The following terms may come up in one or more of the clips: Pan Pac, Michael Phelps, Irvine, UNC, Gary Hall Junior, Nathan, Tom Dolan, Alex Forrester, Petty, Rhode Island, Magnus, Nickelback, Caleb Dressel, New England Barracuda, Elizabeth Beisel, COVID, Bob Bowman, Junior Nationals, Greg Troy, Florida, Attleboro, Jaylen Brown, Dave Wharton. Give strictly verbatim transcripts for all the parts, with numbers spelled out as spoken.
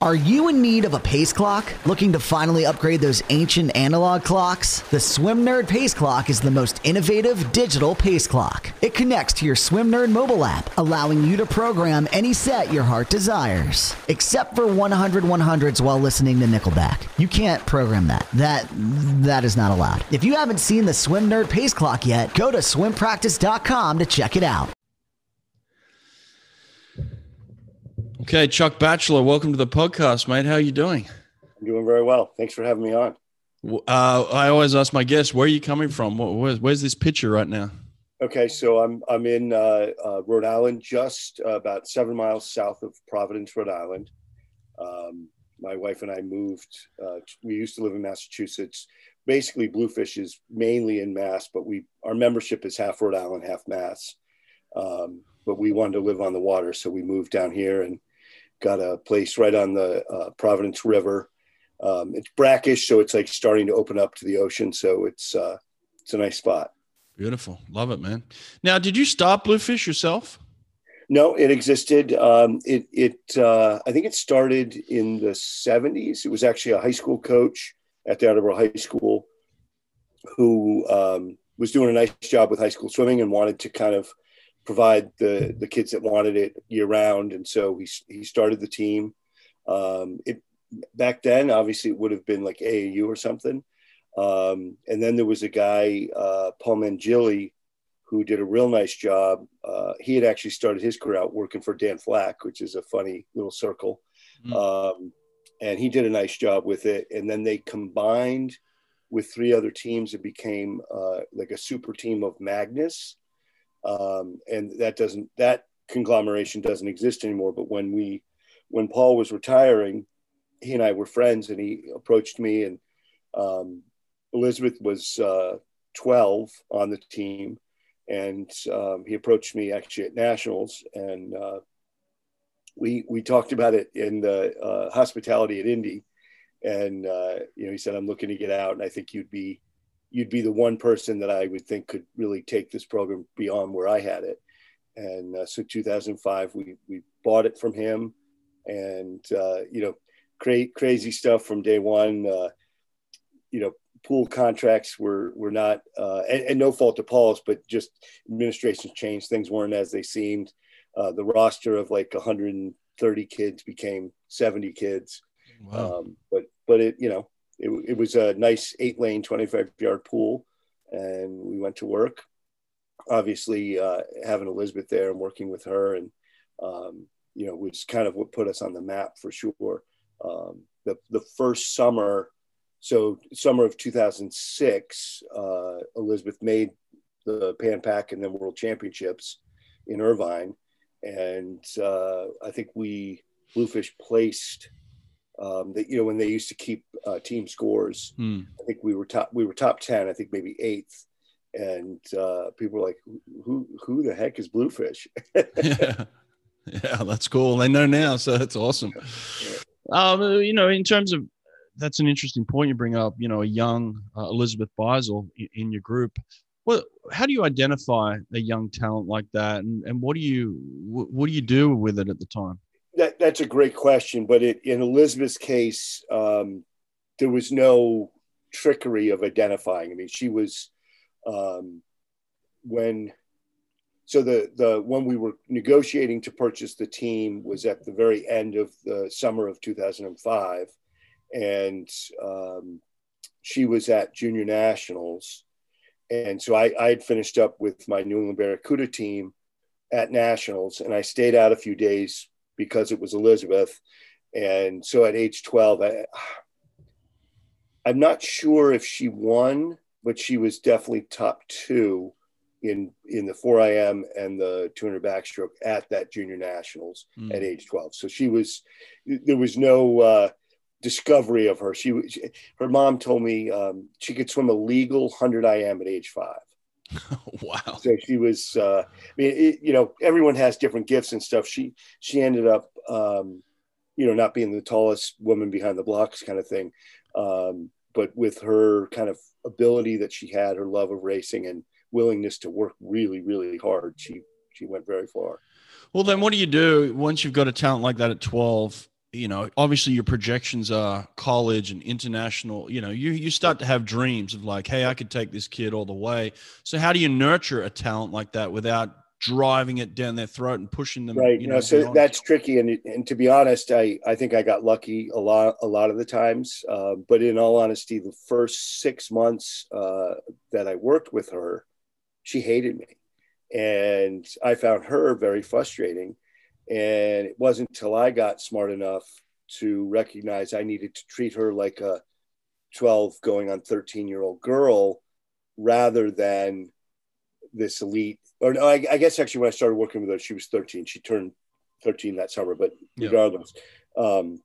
Are you in need of a pace clock? Looking to finally upgrade those ancient analog clocks? The Swim Nerd Pace Clock is the most innovative digital pace clock. It connects to your Swim Nerd mobile app, allowing you to program any set your heart desires. Except for one hundred one hundreds while listening to Nickelback. You can't program that. That, that is not allowed. If you haven't seen the Swim Nerd Pace Clock yet, go to swim practice dot com to check it out. Okay, Chuck Bachelor, welcome to the podcast, mate. How are you doing? I'm doing very well. Thanks for having me on. Uh, I always ask my guests, where are you coming from? Where's, where's this picture right now? Okay, so I'm I'm in uh, uh, Rhode Island, just uh, about seven miles south of Providence, Rhode Island. Um, my wife and I moved. Uh, we used to live in Massachusetts. Basically, Bluefish is mainly in Mass, but we our membership is half Rhode Island, half Mass. Um, but we wanted to live on the water, so we moved down here and got a place right on the uh, Providence River. Um, it's brackish, so it's like starting to open up to the ocean. So it's uh, it's a nice spot. Beautiful, love it, man. Now, did you start Bluefish yourself? No, it existed. Um, it it uh, I think it started in the seventies. It was actually a high school coach at the Attleboro High School who um, was doing a nice job with high school swimming and wanted to kind of provide the, the kids that wanted it year round. And so he, he started the team. Um, it back then, obviously it would have been like A A U or something. Um, and then there was a guy, uh, Paul Mangili, who did a real nice job. Uh, he had actually started his career out working for Dan Flack, which is a funny little circle. Mm. Um, and he did a nice job with it. And then they combined with three other teams. It became, uh, like a super team of Magnus. Um, and that doesn't, that conglomeration doesn't exist anymore. But when we, when Paul was retiring, he and I were friends and he approached me, and um, Elizabeth was uh, twelve on the team. And um, he approached me actually at Nationals, and uh, we, we talked about it in the uh, hospitality at Indy. And, uh, you know, he said, I'm looking to get out, and I think you'd be, you'd be the one person that I would think could really take this program beyond where I had it. And uh, so two thousand five, we, we bought it from him, and, uh, you know, cra- crazy stuff from day one. Uh, you know, pool contracts were, were not, uh, and, and no fault to Paul's, but just administrations changed. Things weren't as they seemed. Uh, the roster of like one hundred thirty kids became seventy kids. Wow. Um, but, but it, you know, It, it was a nice eight lane, twenty-five yard pool, and we went to work. Obviously, uh, having Elizabeth there and working with her, and, um, you know, was kind of what put us on the map for sure. Um, the, the first summer, so summer of two thousand six, uh, Elizabeth made the Pan Pac and then World Championships in Irvine. And uh, I think we, Bluefish placed Um, that, you know, when they used to keep uh, team scores, mm. I think we were top, we were top ten, I think maybe eighth. And uh, people were like, who, who the heck is Bluefish? yeah. yeah, that's cool. They know now. So that's awesome. Yeah. Um, you know, in terms of, that's an interesting point you bring up, you know, a young uh, Elizabeth Beisel in, in your group. Well, how do you identify a young talent like that? And, and what do you, wh- what do you do with it at the time? That, that's a great question, but it, in Elizabeth's case, um, there was no trickery of identifying. I mean, she was um, when so the the when we were negotiating to purchase the team was at the very end of the summer of two thousand five, and um, she was at Junior Nationals, and so I, I had finished up with my New England Barracuda team at Nationals, and I stayed out a few days because it was Elizabeth. And so at age twelve, I, I'm not sure if she won, but she was definitely top two in, in the four I M and the two hundred backstroke at that Junior Nationals mm. at age twelve. So she was, there was no uh, discovery of her. She, she her mom told me um, she could swim a legal one hundred I M at age five. Wow. So she was, uh, I mean, it, you know, everyone has different gifts and stuff. She, she ended up, um, you know, not being the tallest woman behind the blocks kind of thing. Um, but with her kind of ability that she had, her love of racing and willingness to work really, really hard, she, she went very far. Well, then what do you do once you've got a talent like that at twelve you know, obviously your projections are college and international, you know, you, you start to have dreams of like, hey, I could take this kid all the way. So how do you nurture a talent like that without driving it down their throat and pushing them? Right. You know, no, so that's tricky. And, and to be honest, I, I think I got lucky a lot, a lot of the times. Uh, but in all honesty, the first six months uh, that I worked with her, she hated me. And I found her very frustrating. And it wasn't until I got smart enough to recognize I needed to treat her like a twelve going on thirteen year old girl rather than this elite, or no, I, I guess actually when I started working with her, she was thirteen. She turned thirteen that summer, but yeah. regardless, um,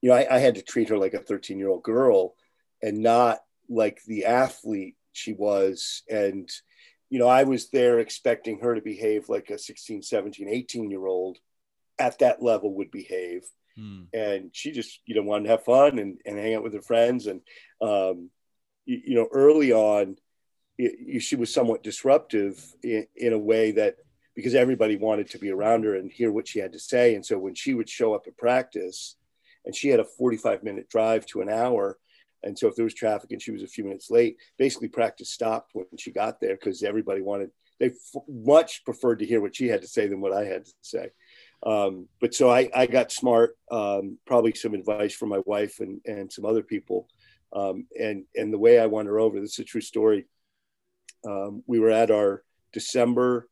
you know, I, I had to treat her like a thirteen year old girl and not like the athlete she was. And you know, I was there expecting her to behave like a sixteen, seventeen, eighteen year old at that level would behave. Hmm. And she just, you know, wanted to have fun and, and hang out with her friends. And, um, you, you know, early on, it, you, she was somewhat disruptive in, in a way that, because everybody wanted to be around her and hear what she had to say. And so when she would show up at practice, and she had a forty-five minute drive to an hour, and so if there was traffic and she was a few minutes late, basically practice stopped when she got there because everybody wanted, they f- much preferred to hear what she had to say than what I had to say. Um, but so I, I got smart, um, probably some advice from my wife and, and some other people. Um, and, and the way I won her over, this is a true story. Um, we were at our December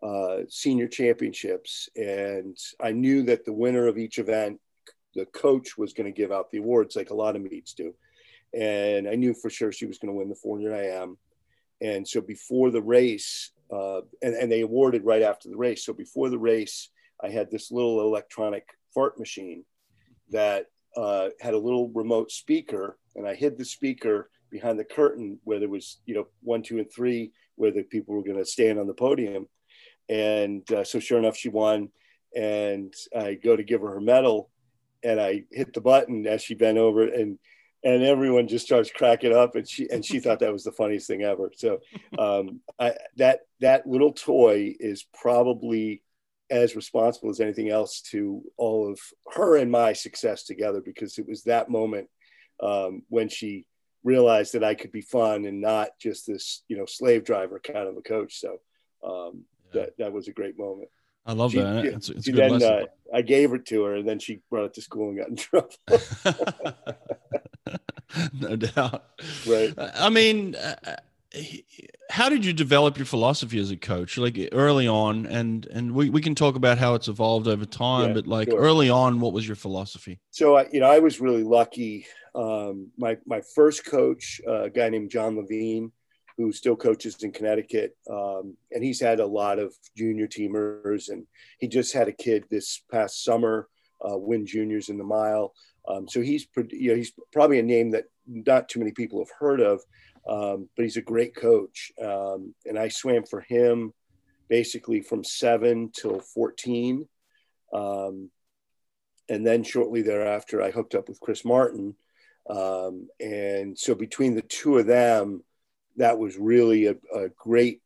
uh, senior championships, and I knew that the winner of each event, the coach was going to give out the awards like a lot of meets do. And I knew for sure she was going to win the four hundred I M. And so before the race, uh, and, and they awarded right after the race. So before the race, I had this little electronic fart machine that uh, had a little remote speaker. And I hid the speaker behind the curtain where there was, you know, one, two, and three, where the people were going to stand on the podium. And uh, so sure enough, she won. And I go to give her her medal. And I hit the button as she bent over, and And everyone just starts cracking up, and she and she thought that was the funniest thing ever. So um, I, that that little toy is probably as responsible as anything else to all of her and my success together, because it was that moment um, when she realized that I could be fun and not just this, you know, slave driver kind of a coach. So um, yeah. that that was a great moment. I love she, that. It's, it's she good then, uh, I gave it to her, and then she brought it to school and got in trouble. No doubt. Right. I mean, uh, how did you develop your philosophy as a coach, like early on? And and we, we can talk about how it's evolved over time, yeah, but like sure. early on, what was your philosophy? So, I, you know, I was really lucky. Um, my, my first coach, uh, a guy named John Levine, who still coaches in Connecticut. Um, and he's had a lot of junior teamers, and he just had a kid this past summer uh, win juniors in the mile. Um, so he's, you know, he's probably a name that not too many people have heard of, um, but he's a great coach. Um, and I swam for him basically from seven till fourteen. Um, and then shortly thereafter, I hooked up with Chris Martin. Um, and so between the two of them, that was really a, a great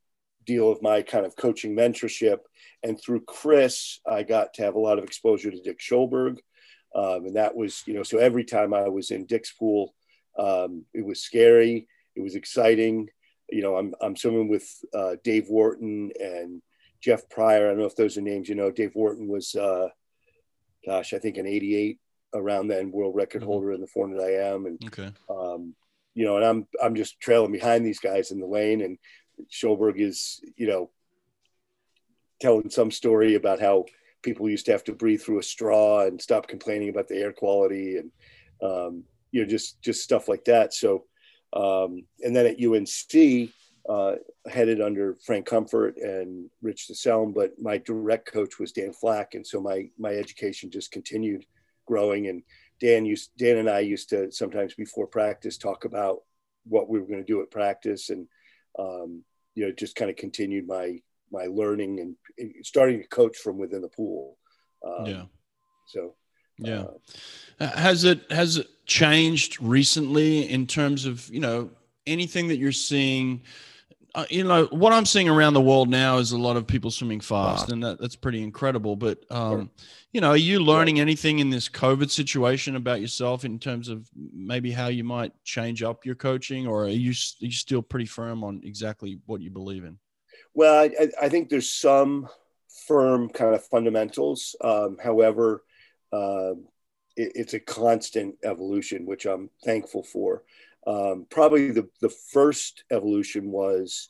deal of my kind of coaching mentorship. And through Chris, I got to have a lot of exposure to Dick Shoulberg. Um, and that was, you know, so every time I was in Dick's pool, um, it was scary. It was exciting. You know, I'm, I'm swimming with uh, Dave Wharton and Jeff Pryor. I don't know if those are names, you know. Dave Wharton was, uh, gosh, I think an eighty-eight around then world record holder mm-hmm. in the four hundred I M. And, okay. um, you know, and I'm, I'm just trailing behind these guys in the lane, and Schoberg is, you know, telling some story about how people used to have to breathe through a straw and stop complaining about the air quality, and, um, you know, just, just stuff like that. So, um, and then at U N C, uh, headed under Frank Comfort and Rich DeSelm, but my direct coach was Dan Flack. And so my, my education just continued growing. And Dan used, Dan and I used to sometimes before practice, talk about what we were going to do at practice. And, um, you know, just kind of continued my, my learning and starting to coach from within the pool. Um, yeah. So, yeah. Uh, has it, has it changed recently in terms of, you know, anything that you're seeing uh, you know, what I'm seeing around the world now is a lot of people swimming fast, wow. and that, that's pretty incredible. But, um, sure. you know, are you learning sure. anything in this COVID situation about yourself in terms of maybe how you might change up your coaching, or are you, are you still pretty firm on exactly what you believe in? Well, I, I think there's some firm kind of fundamentals. Um, however, uh, it, it's a constant evolution, which I'm thankful for. Um, probably the, the first evolution was,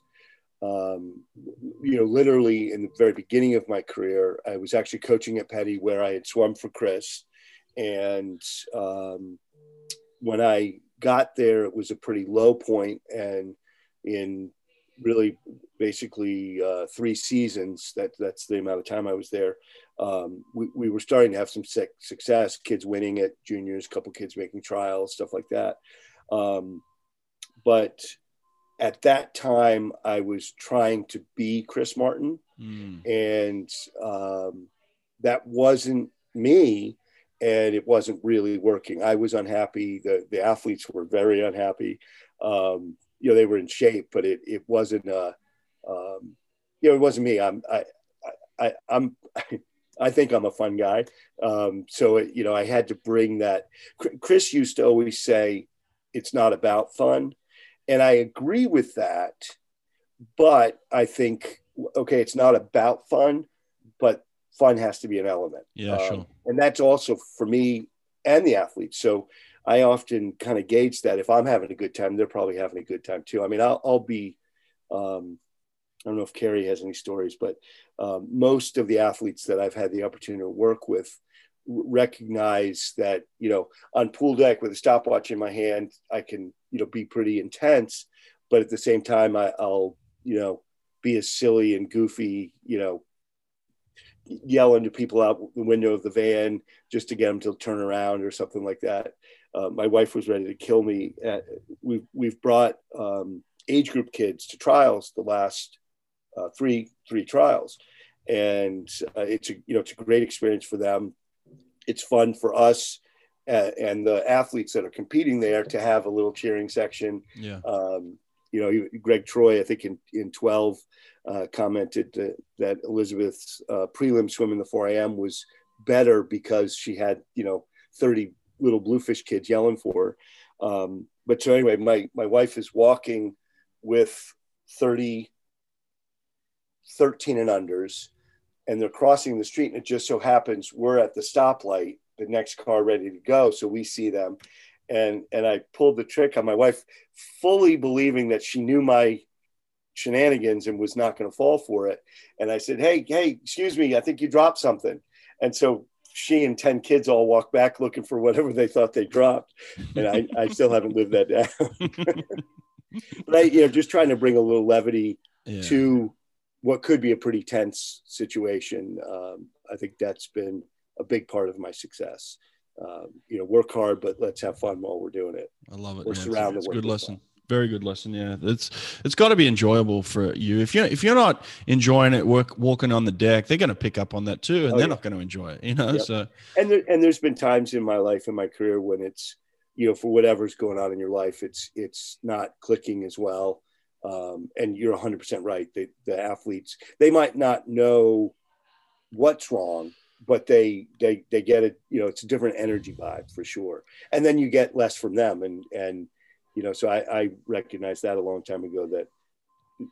um, you know, literally in the very beginning of my career, I was actually coaching at Petty where I had swum for Chris. And um, when I got there, it was a pretty low point. And in really basically uh, three seasons, that, that's the amount of time I was there, um, we, we were starting to have some success, kids winning at juniors, a couple kids making trials, stuff like that. Um, but at that time I was trying to be Chris Martin mm. and, um, that wasn't me and it wasn't really working. I was unhappy. The, the athletes were very unhappy. Um, you know, they were in shape, but it, it wasn't, uh, um, you know, it wasn't me. I'm, I, I, I'm, I think I'm a fun guy. Um, so, it, you know, I had to bring that. Chris used to always say, it's not about fun. And I agree with that, but I think, okay, it's not about fun, but fun has to be an element. Yeah, um, sure. And that's also for me and the athletes. So I often kind of gauge that if I'm having a good time, they're probably having a good time too. I mean, I'll, I'll be, um, I don't know if Carrie has any stories, but um, most of the athletes that I've had the opportunity to work with recognize that, you know, on pool deck with a stopwatch in my hand, I can, you know, be pretty intense, but at the same time, I, I'll, you know, be as silly and goofy, you know, yelling to people out the window of the van just to get them to turn around or something like that. Uh, my wife was ready to kill me. Uh, we've, we've brought um, age group kids to trials the last uh, three, three trials. And uh, it's, a, you know, it's a great experience for them. It's fun for us uh, and the athletes that are competing there to have a little cheering section. Yeah. Um, you know, Greg Troy, I think in, in twelve, uh, commented that, that Elizabeth's uh, prelim swim in the four A M was better because she had, you know, thirty little Bluefish kids yelling for her. Um, but so anyway, my, my wife is walking with thirty, thirteen and unders, and they're crossing the street, and it just so happens we're at the stoplight, the next car ready to go, so we see them, and and I pulled the trick on my wife, fully believing that she knew my shenanigans and was not going to fall for it. And I said, hey, hey, excuse me, I think you dropped something. And so she and ten kids all walked back looking for whatever they thought they dropped, and I, I still haven't lived that down. But I, you know, just trying to bring a little levity yeah. to what could be a pretty tense situation. Um, I think that's been a big part of my success. Um, you know, work hard, but let's have fun while we're doing it. I love it. We're surrounded with good lesson. Fun. Very good lesson. Yeah. It's, it's gotta be enjoyable for you. If you're, if you're not enjoying it, work, walking on the deck, they're going to pick up on that too. And oh, they're yeah. not going to enjoy it, you know? Yep. So, and there, and there's been times in my life, in my career when it's, you know, for whatever's going on in your life, it's, it's not clicking as well. Um, and you're one hundred percent right. They, the athletes, they might not know what's wrong, but they they they get it. You know, it's a different energy vibe for sure. And then you get less from them. And and you know, so I, I recognized that a long time ago. That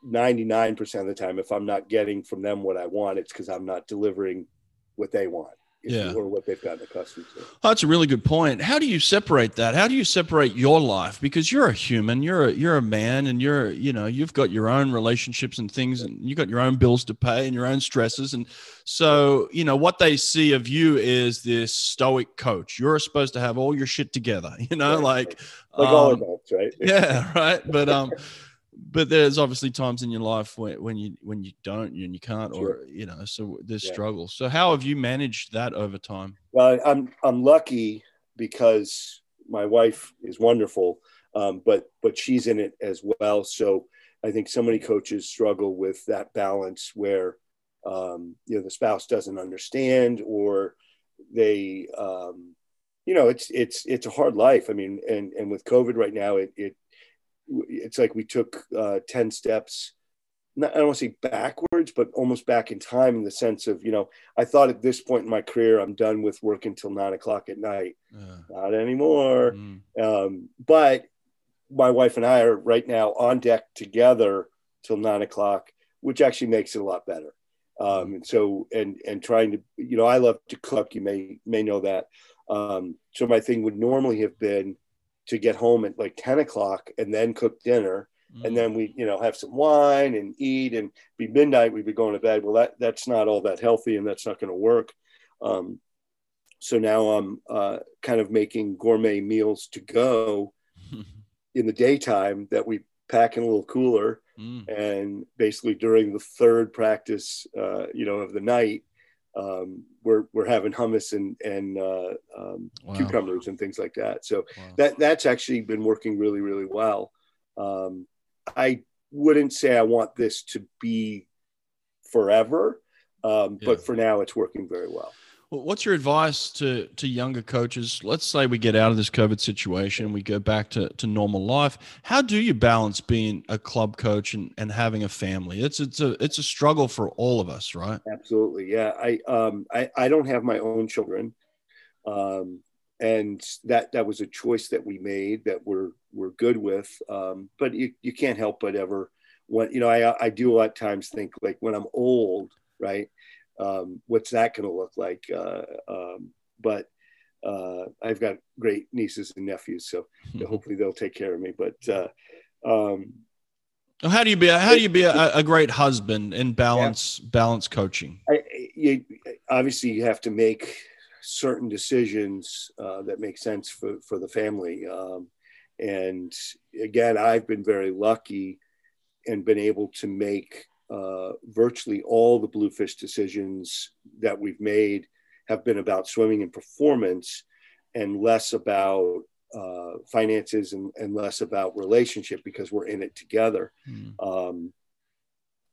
ninety-nine percent of the time, if I'm not getting from them what I want, it's because I'm not delivering what they want. Yeah. Or what they've gotten accustomed to. Oh, that's a really good point. How do you separate that? How do you separate your life? Because you're a human, you're a, you're a man, and you're, you know, you've got your own relationships and things, and you've got your own bills to pay and your own stresses. And so, you know, what they see of you is this stoic coach. You're supposed to have all your shit together, you know, right. like, like um, all adults, right? Yeah. Right. But, um, but there's obviously times in your life when, when you, when you don't, and you can't, or, you know, so there's yeah. struggle. So how have you managed that over time? Well, I'm, I'm lucky because my wife is wonderful. Um, but, but she's in it as well. So I think so many coaches struggle with that balance where, um, you know, the spouse doesn't understand, or they, um, you know, it's, it's, it's a hard life. I mean, and, and with COVID right now, it, it, it's like we took uh, ten steps not, I don't want to say backwards, but almost back in time in the sense of, you know, I thought at this point in my career, I'm done with working till nine o'clock at night. Uh, not anymore. Mm. Um, but my wife and I are right now on deck together till nine o'clock, which actually makes it a lot better. Um, and so, and, and trying to, you know, I love to cook. You may, may know that. Um, so my thing would normally have been to get home at like ten o'clock and then cook dinner. Mm. And then we, you know, have some wine and eat, and be midnight, we'd be going to bed. Well, that, that's not all that healthy, and that's not going to work. Um, so now I'm, uh, kind of making gourmet meals to go in the daytime that we pack in a little cooler. Mm. And basically during the third practice, uh, you know, of the night, um, we're, we're having hummus and, and, uh, um, wow. cucumbers and things like that. So wow. that, that's actually been working really, really well. Um, I wouldn't say I want this to be forever, um, yeah. but for now it's working very well. Well, what's your advice to, to younger coaches? Let's say we get out of this COVID situation, we go back to, to normal life. How do you balance being a club coach and, and having a family? It's, it's a, it's a struggle for all of us, right? Absolutely. Yeah. I, um, I, I don't have my own children. Um, and that, that was a choice that we made that we're, we're good with. Um, but you, you can't help but ever when, you know, I, I do a lot of times think like when I'm old, right. Um, what's that going to look like? Uh, um, but uh, I've got great nieces and nephews, so hopefully they'll take care of me. But uh, um, how do you be? A, how do you be a, a great husband and balance yeah. balance coaching? I, you, obviously, you have to make certain decisions uh, that make sense for for the family. Um, and again, I've been very lucky and been able to make. Uh, virtually all the Bluefish decisions that we've made have been about swimming and performance and less about uh, finances and, and less about relationship because we're in it together. Mm. Um,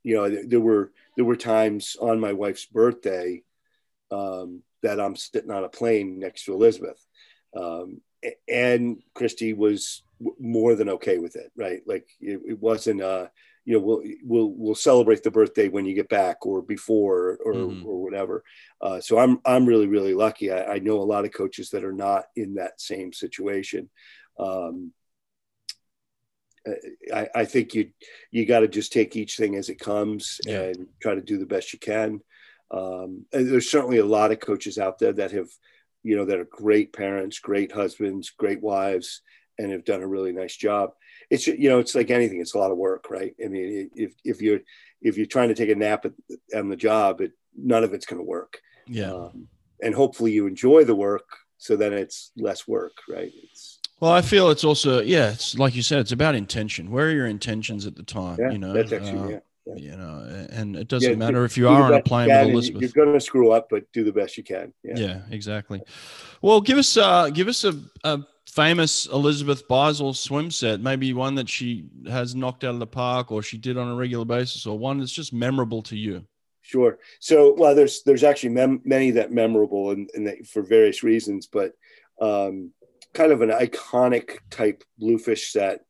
you know, there, there were, there were times on my wife's birthday um, that I'm sitting on a plane next to Elizabeth um, and Christy was more than okay with it. Right. Like it, it wasn't a, you know, we'll, we'll, we'll celebrate the birthday when you get back or before or, mm. or whatever. Uh, so I'm, I'm really, really lucky. I, I know a lot of coaches that are not in that same situation. Um, I, I think you, you got to just take each thing as it comes yeah. and try to do the best you can. Um, and there's certainly a lot of coaches out there that have, you know, that are great parents, great husbands, great wives, and have done a really nice job. It's, you know, it's like anything, it's a lot of work, right? I mean, if, if you're, if you're trying to take a nap at, on the job, it, none of it's going to work. Yeah. Um, and hopefully you enjoy the work. So then it's less work, right? It's, well, I feel it's also, yeah, it's like you said, it's about intention. Where are your intentions at the time? Yeah, you know, that's actually, uh, yeah, yeah. you know, and it doesn't yeah, matter if you are on a plane with Elizabeth, you're going to screw up, but do the best you can. Yeah, yeah exactly. Well, give us uh give us a, a, famous Elizabeth Beisel swim set, maybe one that she has knocked out of the park or she did on a regular basis or one that's just memorable to you. Sure. So, well, there's, there's actually mem- many that memorable and, and that for various reasons, but um, kind of an iconic type Bluefish set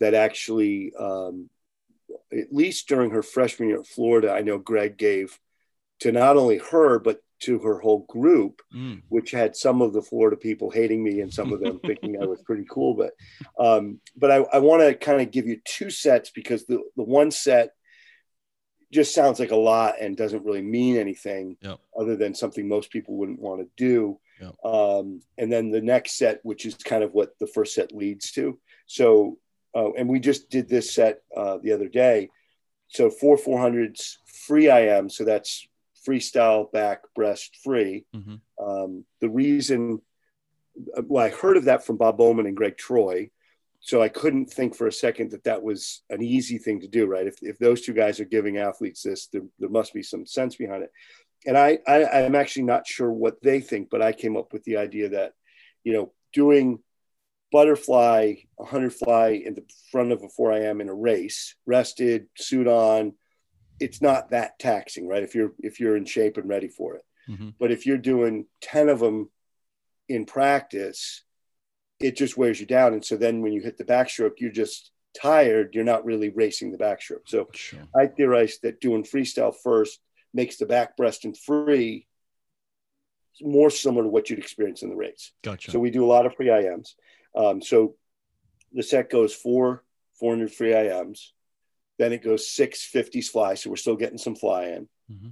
that actually, um, at least during her freshman year at Florida, I know Greg gave to not only her, but to her whole group, mm. which had some of the Florida people hating me and some of them thinking I was pretty cool. But um, but I, I want to kind of give you two sets because the, the one set just sounds like a lot and doesn't really mean anything yep. other than something most people wouldn't want to do. Yep. Um, and then the next set, which is kind of what the first set leads to. So, uh, and we just did this set uh, the other day. So four four hundreds free I M. So that's freestyle, back, breast, free. Mm-hmm. Um, the reason, well, I heard of that from Bob Bowman and Greg Troy. So I couldn't think for a second that that was an easy thing to do, right? If, if those two guys are giving athletes this, there, there must be some sense behind it. And I, I, I'm actually not sure what they think, but I came up with the idea that, you know, doing butterfly, one hundred fly in the front of a four I M in a race, rested, suit on, it's not that taxing, right? If you're, if you're in shape and ready for it, mm-hmm. but if you're doing ten of them in practice, it just wears you down. And so then when you hit the backstroke, you're just tired, you're not really racing the backstroke. So sure. I theorized that doing freestyle first makes the back breast and free more similar to what you'd experience in the race. Gotcha. So we do a lot of free I Ms. Um, so the set goes four, four hundred free I Ms. Then it goes six fifties fly. So we're still getting some fly in. Mm-hmm.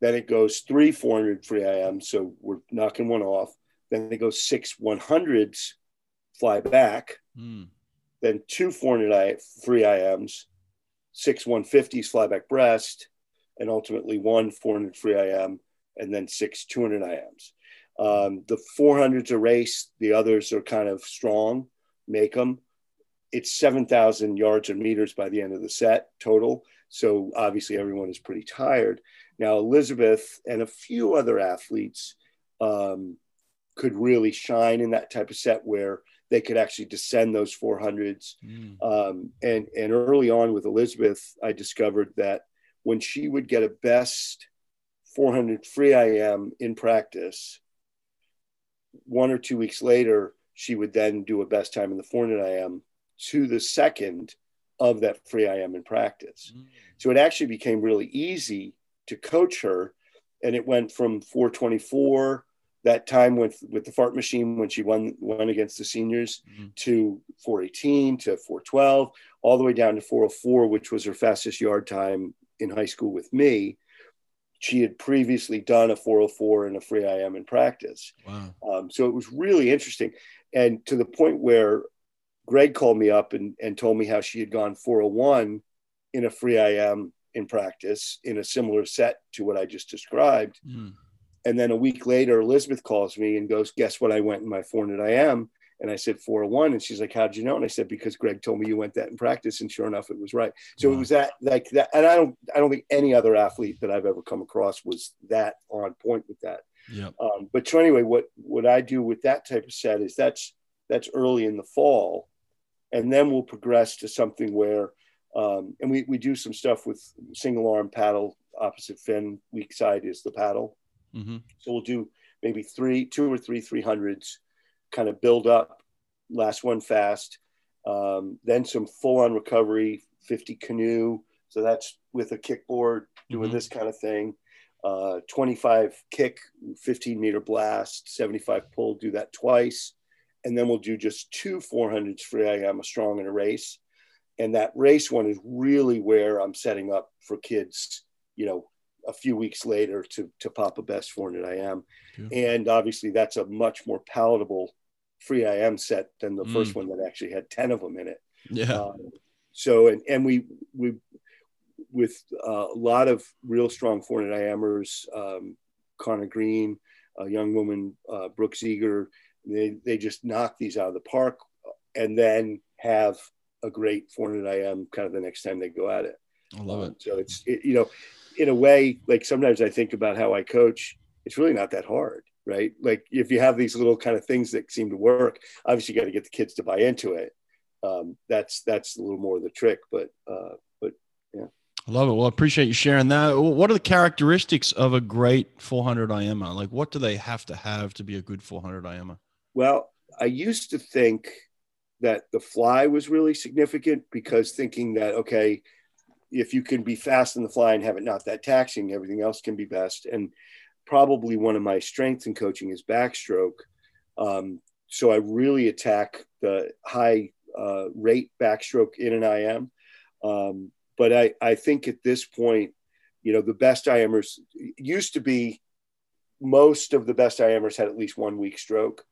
Then it goes three four hundred free I Ms. So we're knocking one off. Then it goes six one hundreds fly back. Mm. Then two four hundred free I Ms, six one fifties fly back breast, and ultimately one four hundred free I M, and then six two hundred I Ms. Um, the four hundreds are race. The others are kind of strong, make them. It's seven thousand yards and meters by the end of the set total. So obviously everyone is pretty tired. Now, Elizabeth and a few other athletes um, could really shine in that type of set where they could actually descend those four hundreds. Mm. Um, and, and early on with Elizabeth, I discovered that when she would get a best four hundred free I M in practice, one or two weeks later, she would then do a best time in the four hundred I M to the second of that free I M in practice. Mm. So it actually became really easy to coach her. And it went from four twenty-four, that time with, with the fart machine when she won, won against the seniors, mm-hmm. to four eighteen, to four twelve, all the way down to four oh four, which was her fastest yard time in high school with me. She had previously done a four oh four and a free I M in practice. Wow. Um, so it was really interesting. And to the point where Greg called me up and, and told me how she had gone four oh one in a free I M in practice in a similar set to what I just described. Mm. And then a week later, Elizabeth calls me and goes, guess what? I went in my four hundred I M. And I said, four oh one. And she's like, how'd you know? And I said, because Greg told me you went that in practice. And sure enough, it was right. So wow. It was that like that. And I don't, I don't think any other athlete that I've ever come across was that on point with that. Yep. Um, but so anyway, what, what I do with that type of set is that's, that's early in the fall. And then we'll progress to something where, um, and we, we do some stuff with single arm paddle, opposite fin, weak side is the paddle. Mm-hmm. So we'll do maybe three, two or three three hundreds, kind of build up, last one fast, um, then some full-on recovery, fifty canoe. So that's with a kickboard, doing mm-hmm. this kind of thing, uh, twenty-five kick, fifteen meter blast, seventy-five pull, do that twice. And then we'll do just two four hundreds free I M, a strong and a race. And that race one is really where I'm setting up for kids, you know, a few weeks later to, to pop a best four hundred I M. Yeah. And obviously that's a much more palatable free I M set than the mm. first one that actually had ten of them in it. Yeah. Um, so, and, and we, we, with uh, a lot of real strong four hundred I Mers, um, Connor Green, a young woman, uh, Brooks Eager, they, they just knock these out of the park and then have a great four hundred I M kind of the next time they go at it. I love it. Um, so it's, it, you know, in a way, like sometimes I think about how I coach, it's really not that hard, right? Like if you have these little kind of things that seem to work, obviously you got to get the kids to buy into it. Um, that's, that's a little more of the trick, but, uh, but yeah. I love it. Well, I appreciate you sharing that. What are the characteristics of a great four hundred I M-er? Like what do they have to have to be a good four hundred I M-er? Well, I used to think that the fly was really significant because thinking that, okay, if you can be fast in the fly and have it not that taxing, everything else can be best. And probably one of my strengths in coaching is backstroke. Um, so I really attack the high uh, rate backstroke in an I M. Um, but I, I think at this point, you know, the best I Mers used to be most of the best I Mers had at least one weak stroke.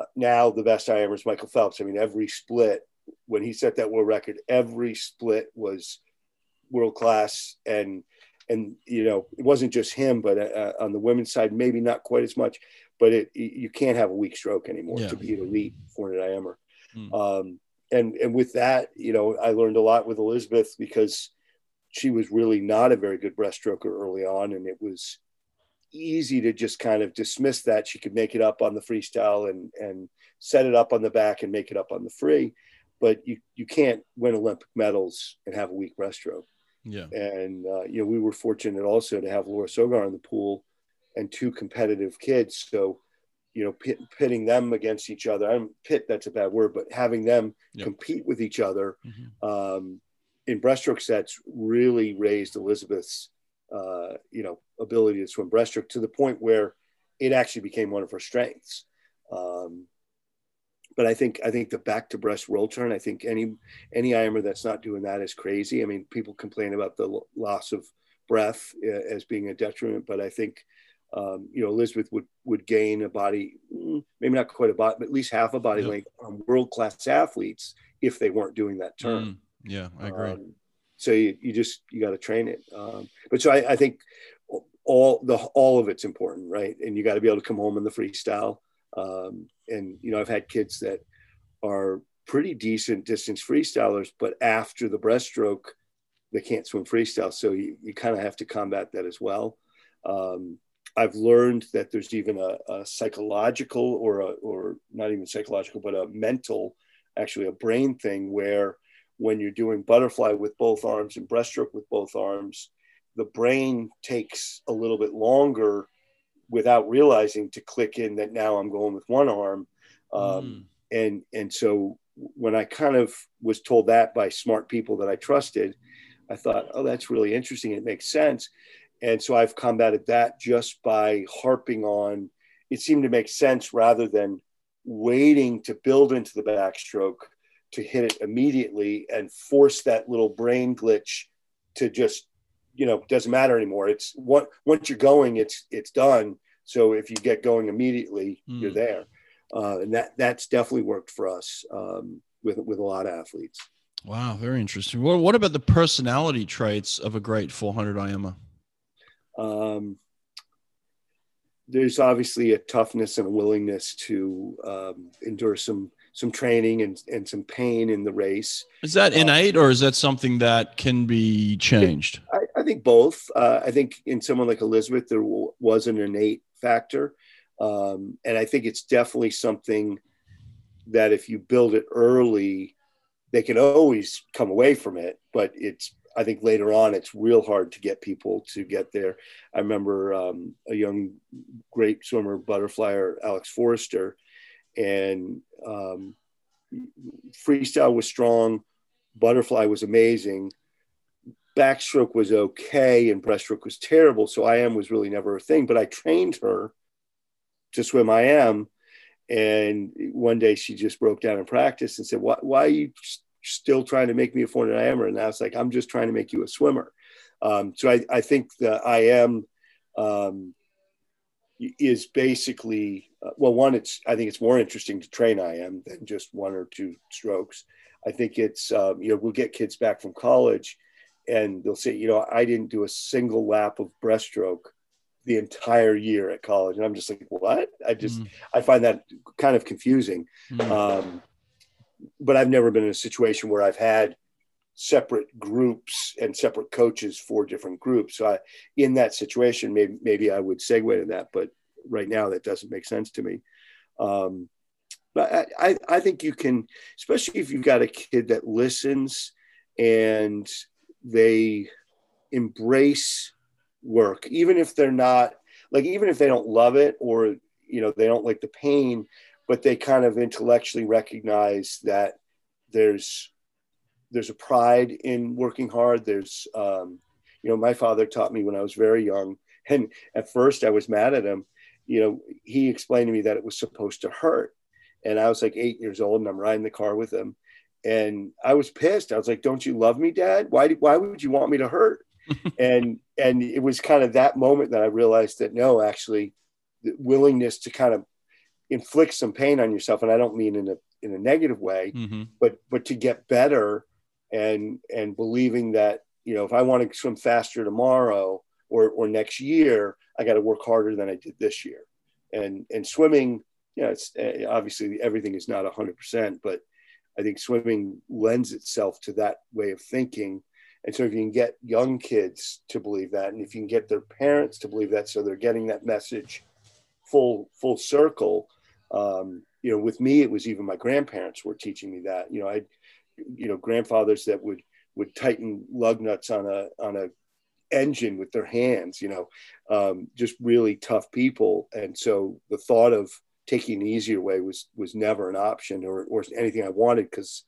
Uh, now the best I Mers, Michael Phelps. I mean, every split, when he set that world record, every split was world class, and and you know it wasn't just him, but uh, on the women's side, maybe not quite as much. But it, you can't have a weak stroke anymore yeah. to be an elite four hundred I M-er. Mm. Um, and and with that, you know, I learned a lot with Elizabeth because she was really not a very good breaststroker early on, and it was easy to just kind of dismiss that she could make it up on the freestyle and and set it up on the back and make it up on the free. But you you can't win Olympic medals and have a weak breaststroke. Yeah. And, uh, you know, we were fortunate also to have Laura Sogar in the pool and two competitive kids. So you know, pit, pitting them against each other. I don't pit, that's a bad word, but having them yep. compete with each other mm-hmm. um, in breaststroke sets really raised Elizabeth's, uh, you know, ability to swim breaststroke to the point where it actually became one of her strengths. Um, but I think, I think the back to breast roll turn, I think any, any I M R that's not doing that is crazy. I mean, people complain about the l- loss of breath as being a detriment, but I think, Um, you know, Elizabeth would, would gain a body, maybe not quite a body, but at least half a body yep. length on world-class athletes if they weren't doing that turn. Mm, yeah, I agree. Um, so you, you just, you got to train it. Um, but so I, I think all the, all of it's important, right? And you got to be able to come home in the freestyle. Um, and, you know, I've had kids that are pretty decent distance freestylers, but after the breaststroke, they can't swim freestyle. So you, you kind of have to combat that as well. Um, I've learned that there's even a, a psychological or a, or not even psychological, but a mental, actually a brain thing where when you're doing butterfly with both arms and breaststroke with both arms, the brain takes a little bit longer without realizing to click in that now I'm going with one arm. Um, mm. And, and so when I kind of was told that by smart people that I trusted, I thought, oh, that's really interesting. It makes sense. And so I've combated that just by harping on, it seemed to make sense rather than waiting to build into the backstroke to hit it immediately and force that little brain glitch to just, you know, doesn't matter anymore. It's what, once you're going, it's, it's done. So if you get going immediately, mm. you're there. Uh, and that, that's definitely worked for us um, with, with a lot of athletes. Wow. Very interesting. Well, what about the personality traits of a great four hundred I M A? Um, there's obviously a toughness and a willingness to, um, endure some, some training and, and some pain in the race. Is that innate um, or is that something that can be changed? I, I think both. Uh, I think in someone like Elizabeth, there w- was an innate factor. Um, and I think it's definitely something that if you build it early, they can always come away from it, but it's, I think later on, it's real hard to get people to get there. I remember um, a young, great swimmer, butterflyer, Alex Forrester, and um, freestyle was strong. Butterfly was amazing. Backstroke was okay. And breaststroke was terrible. So I M was really never a thing, but I trained her to swim I M. And one day she just broke down in practice and said, why, why are you still trying to make me a four hundred I M-er? And I was like, I'm just trying to make you a swimmer. Um, so I, I think the I M um, is basically, uh, well, one, it's, I think it's more interesting to train I M than just one or two strokes. I think it's, um, you know, we'll get kids back from college and they'll say, you know, I didn't do a single lap of breaststroke the entire year at college. And I'm just like, what? I just, mm. I find that kind of confusing. Mm. Um, but I've never been in a situation where I've had separate groups and separate coaches for different groups. So I, in that situation, maybe, maybe I would segue to that, but right now that doesn't make sense to me. Um, but I, I think you can, especially if you've got a kid that listens and they embrace work, even if they're not like, even if they don't love it or, you know, they don't like the pain, but they kind of intellectually recognize that there's, there's a pride in working hard. There's, um, you know, my father taught me when I was very young, and at first I was mad at him. You know, he explained to me that it was supposed to hurt. And I was like eight years old and I'm riding the car with him. And I was pissed. I was like, don't you love me, Dad? Why, why would you want me to hurt? and, and it was kind of that moment that I realized that no, actually the willingness to kind of inflict some pain on yourself. And I don't mean in a, in a negative way, mm-hmm. but, but to get better and, and believing that, you know, if I want to swim faster tomorrow or, or next year, I got to work harder than I did this year. And, and swimming, you know, it's uh, obviously everything is not a hundred percent, but I think swimming lends itself to that way of thinking. And so if you can get young kids to believe that, and if you can get their parents to believe that, so they're getting that message full, full circle. Um, you know, with me, it was even my grandparents were teaching me that, you know, I, you know, grandfathers that would, would tighten lug nuts on a, on a engine with their hands, you know, um, just really tough people. And so the thought of taking the easier way was was never an option or or anything I wanted, because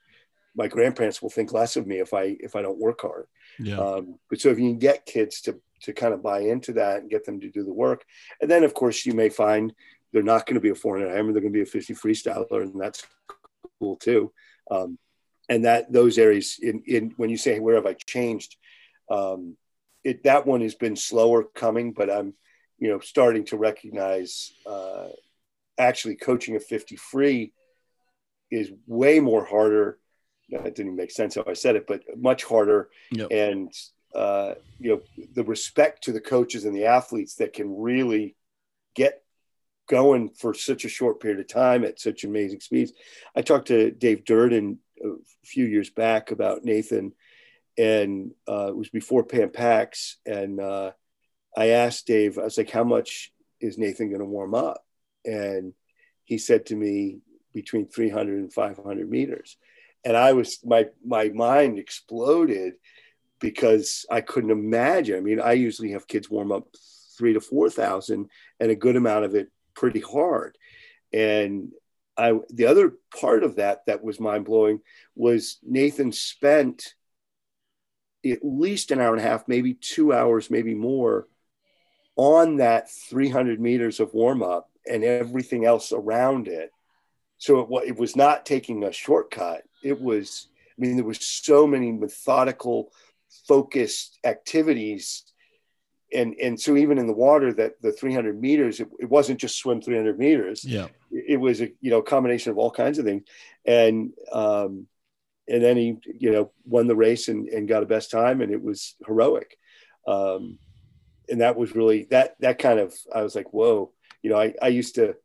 my grandparents will think less of me if I if I don't work hard. Yeah. Um, but so if you can get kids to to kind of buy into that and get them to do the work, and then of course you may find they're not going to be a four hundred hammer, they're going to be a fifty freestyler, and that's cool too. Um, and that those areas in in when you say, hey, where have I changed? Um, it that one has been slower coming, but I'm you know starting to recognize uh, actually coaching a fifty free is way more harder. That didn't make sense how I said it, but much harder. Yep. And, uh, you know, the respect to the coaches and the athletes that can really get going for such a short period of time at such amazing speeds. I talked to Dave Durden a few years back about Nathan, and uh, it was before Pan Pacs. And uh, I asked Dave, I was like, how much is Nathan going to warm up? And he said to me between three hundred and five hundred meters. And I was, my, my mind exploded, because I couldn't imagine. I mean, I usually have kids warm up three to four thousand, and a good amount of it pretty hard. And I, the other part of that, that was mind blowing, was Nathan spent at least an hour and a half, maybe two hours, maybe more, on that three hundred meters of warm up and everything else around it. So it, it was not taking a shortcut. It was, I mean, there were so many methodical, focused activities. And and so even in the water, that the three hundred meters, it, it wasn't just swim three hundred meters. Yeah. It was a you know combination of all kinds of things. And um, and then he you know won the race and, and got a best time, and it was heroic. Um, and that was really, that that kind of, I was like, whoa. You know, I, I used to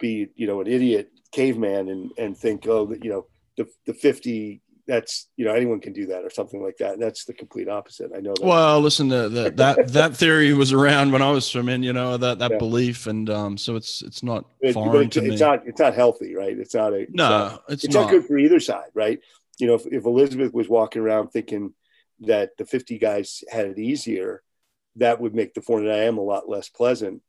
be, you know, an idiot caveman and, and think, oh, you know, The the fifty, that's, you know, anyone can do that or something like that. And that's the complete opposite. I know that. Well, listen, the, the, that that theory was around when I was swimming, you know, that that yeah. belief. And um, so it's it's not it, foreign it's, to it's me. It's not, it's not healthy, right? It's not a, no, it's not, it's it's not good for either side, right? You know, if, if Elizabeth was walking around thinking that the fifty guys had it easier, that would make the four hundred I M a lot less pleasant.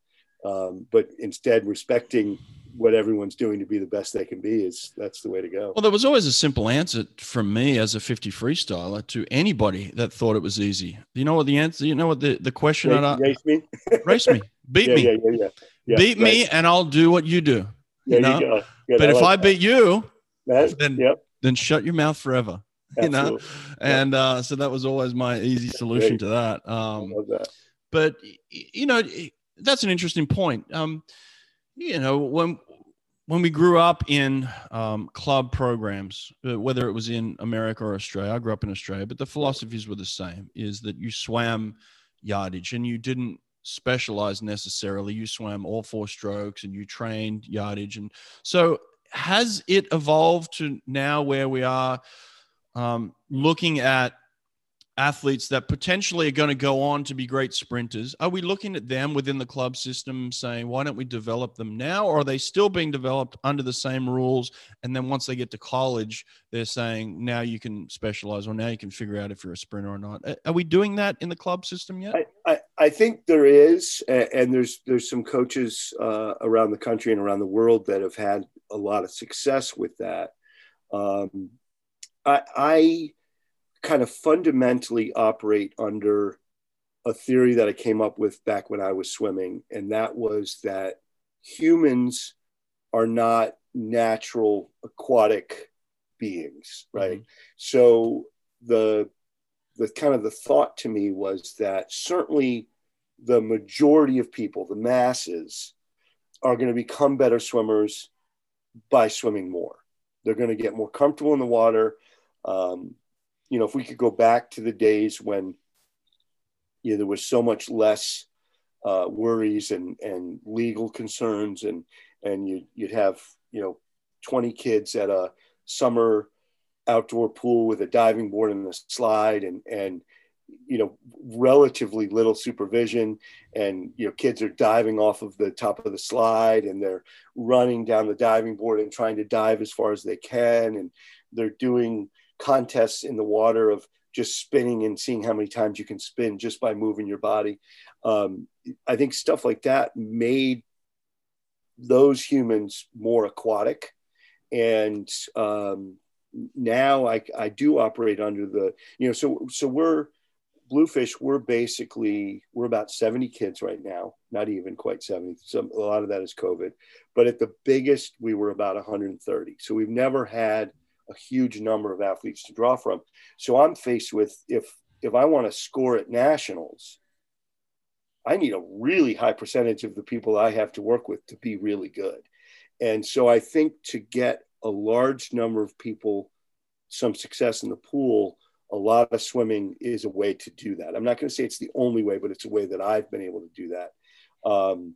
Um, but instead respecting what everyone's doing to be the best they can be is that's the way to go. Well, there was always a simple answer from me as a fifty freestyler to anybody that thought it was easy. You know what the answer, you know what the, the question, race, I, race me, race me, beat yeah, me, yeah, yeah, yeah. Yeah, beat right. me and I'll do what you do. Yeah, you know? You go. Good, but I if like I beat that. you, that, then, yep. then shut your mouth forever. Absolutely. You know? Yeah. And uh, so that was always my easy solution to that. Um, I love that. But you know, that's an interesting point. Um, you know, when, when we grew up in um, club programs, uh, whether it was in America or Australia, I grew up in Australia, but the philosophies were the same, is that you swam yardage and you didn't specialize necessarily. You swam all four strokes and you trained yardage. And so has it evolved to now where we are um, looking at athletes that potentially are going to go on to be great sprinters? Are we looking at them within the club system saying, why don't we develop them now? Or are they still being developed under the same rules? And then once they get to college, they're saying, now you can specialize, or now you can figure out if you're a sprinter or not. Are we doing that in the club system yet? I, I, I think there is. And there's, there's some coaches uh, around the country and around the world that have had a lot of success with that. Um, I, I, kind of fundamentally operate under a theory that I came up with back when I was swimming. And that was that humans are not natural aquatic beings, right? Mm-hmm. So the, the kind of the thought to me was that certainly the majority of people, the masses, are going to become better swimmers by swimming more. They're going to get more comfortable in the water. Um, You know, if we could go back to the days when, you know, there was so much less uh, worries and, and legal concerns, and and you, you'd have, you know, twenty kids at a summer outdoor pool with a diving board and a slide, and, and you know, relatively little supervision, and, you know, kids are diving off of the top of the slide and they're running down the diving board and trying to dive as far as they can, and they're doing contests in the water of just spinning and seeing how many times you can spin just by moving your body. Um, I think stuff like that made those humans more aquatic. And um, now I, I do operate under the, you know, so, so we're Bluefish. We're basically, we're about seventy kids right now, not even quite seventy. Some, a lot of that is COVID, but at the biggest, we were about one hundred thirty. So we've never had a huge number of athletes to draw from. So I'm faced with, if, if I want to score at nationals, I need a really high percentage of the people I have to work with to be really good. And so I think to get a large number of people some success in the pool, a lot of swimming is a way to do that. I'm not going to say it's the only way, but it's a way that I've been able to do that. Um,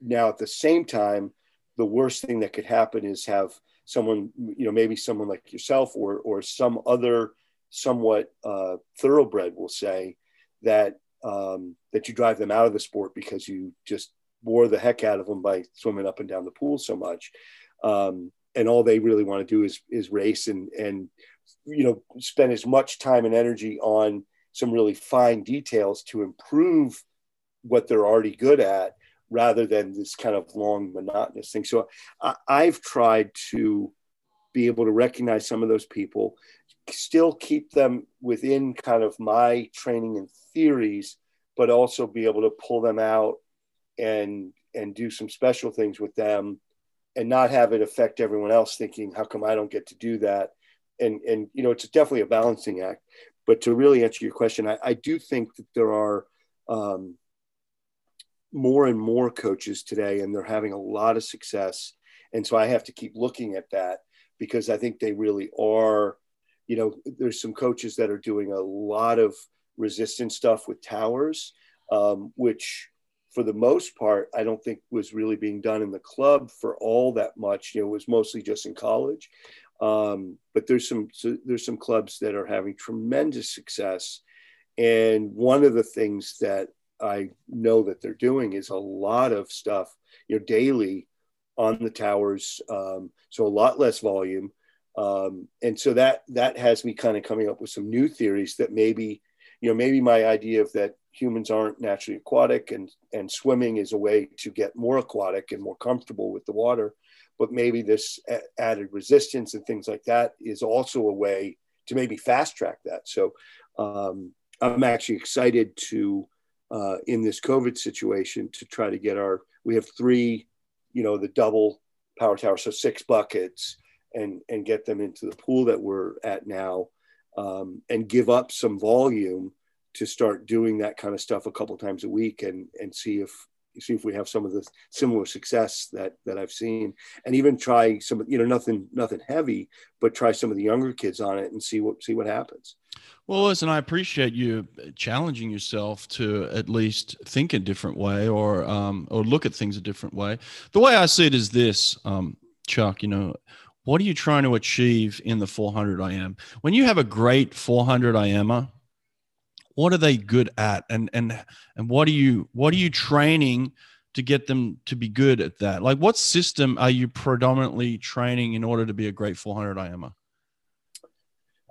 now, at the same time, the worst thing that could happen is have someone, you know, maybe someone like yourself or, or some other somewhat uh, thoroughbred will say that, um, that you drive them out of the sport because you just bore the heck out of them by swimming up and down the pool so much. Um, and all they really want to do is, is race and, and, you know, spend as much time and energy on some really fine details to improve what they're already good at rather than this kind of long monotonous thing. So I, I've tried to be able to recognize some of those people, still keep them within kind of my training and theories, but also be able to pull them out and, and do some special things with them and not have it affect everyone else thinking, how come I don't get to do that? And, and, you know, it's definitely a balancing act, but to really answer your question, I, I do think that there are um, more and more coaches today, and they're having a lot of success. And so I have to keep looking at that because I think they really are, you know, there's some coaches that are doing a lot of resistance stuff with towers, um, which for the most part, I don't think was really being done in the club for all that much. You know, it was mostly just in college. Um, but there's some, so there's some clubs that are having tremendous success. And one of the things that I know that they're doing is a lot of stuff, you know, daily on the towers. Um, so a lot less volume. Um, and so that, that has me kind of coming up with some new theories that maybe, you know, maybe my idea of that humans aren't naturally aquatic and, and swimming is a way to get more aquatic and more comfortable with the water. But maybe this added resistance and things like that is also a way to maybe fast track that. So um, I'm actually excited to, uh, in this COVID situation, to try to get our, we have three, you know, the double power tower, so six buckets and, and get them into the pool that we're at now um, and give up some volume to start doing that kind of stuff a couple of times a week and, and see if, see if we have some of the similar success that, that I've seen, and even try some, you know, nothing, nothing heavy, but try some of the younger kids on it and see what, see what happens. Well, listen, I appreciate you challenging yourself to at least think a different way or, um, or look at things a different way. The way I see it is this, um, Chuck, you know, what are you trying to achieve in the four hundred I M? When you have a great four hundred I M-er, what are they good at? And, and, and what are you, what are you training to get them to be good at that? Like what system are you predominantly training in order to be a great four hundred I M-er?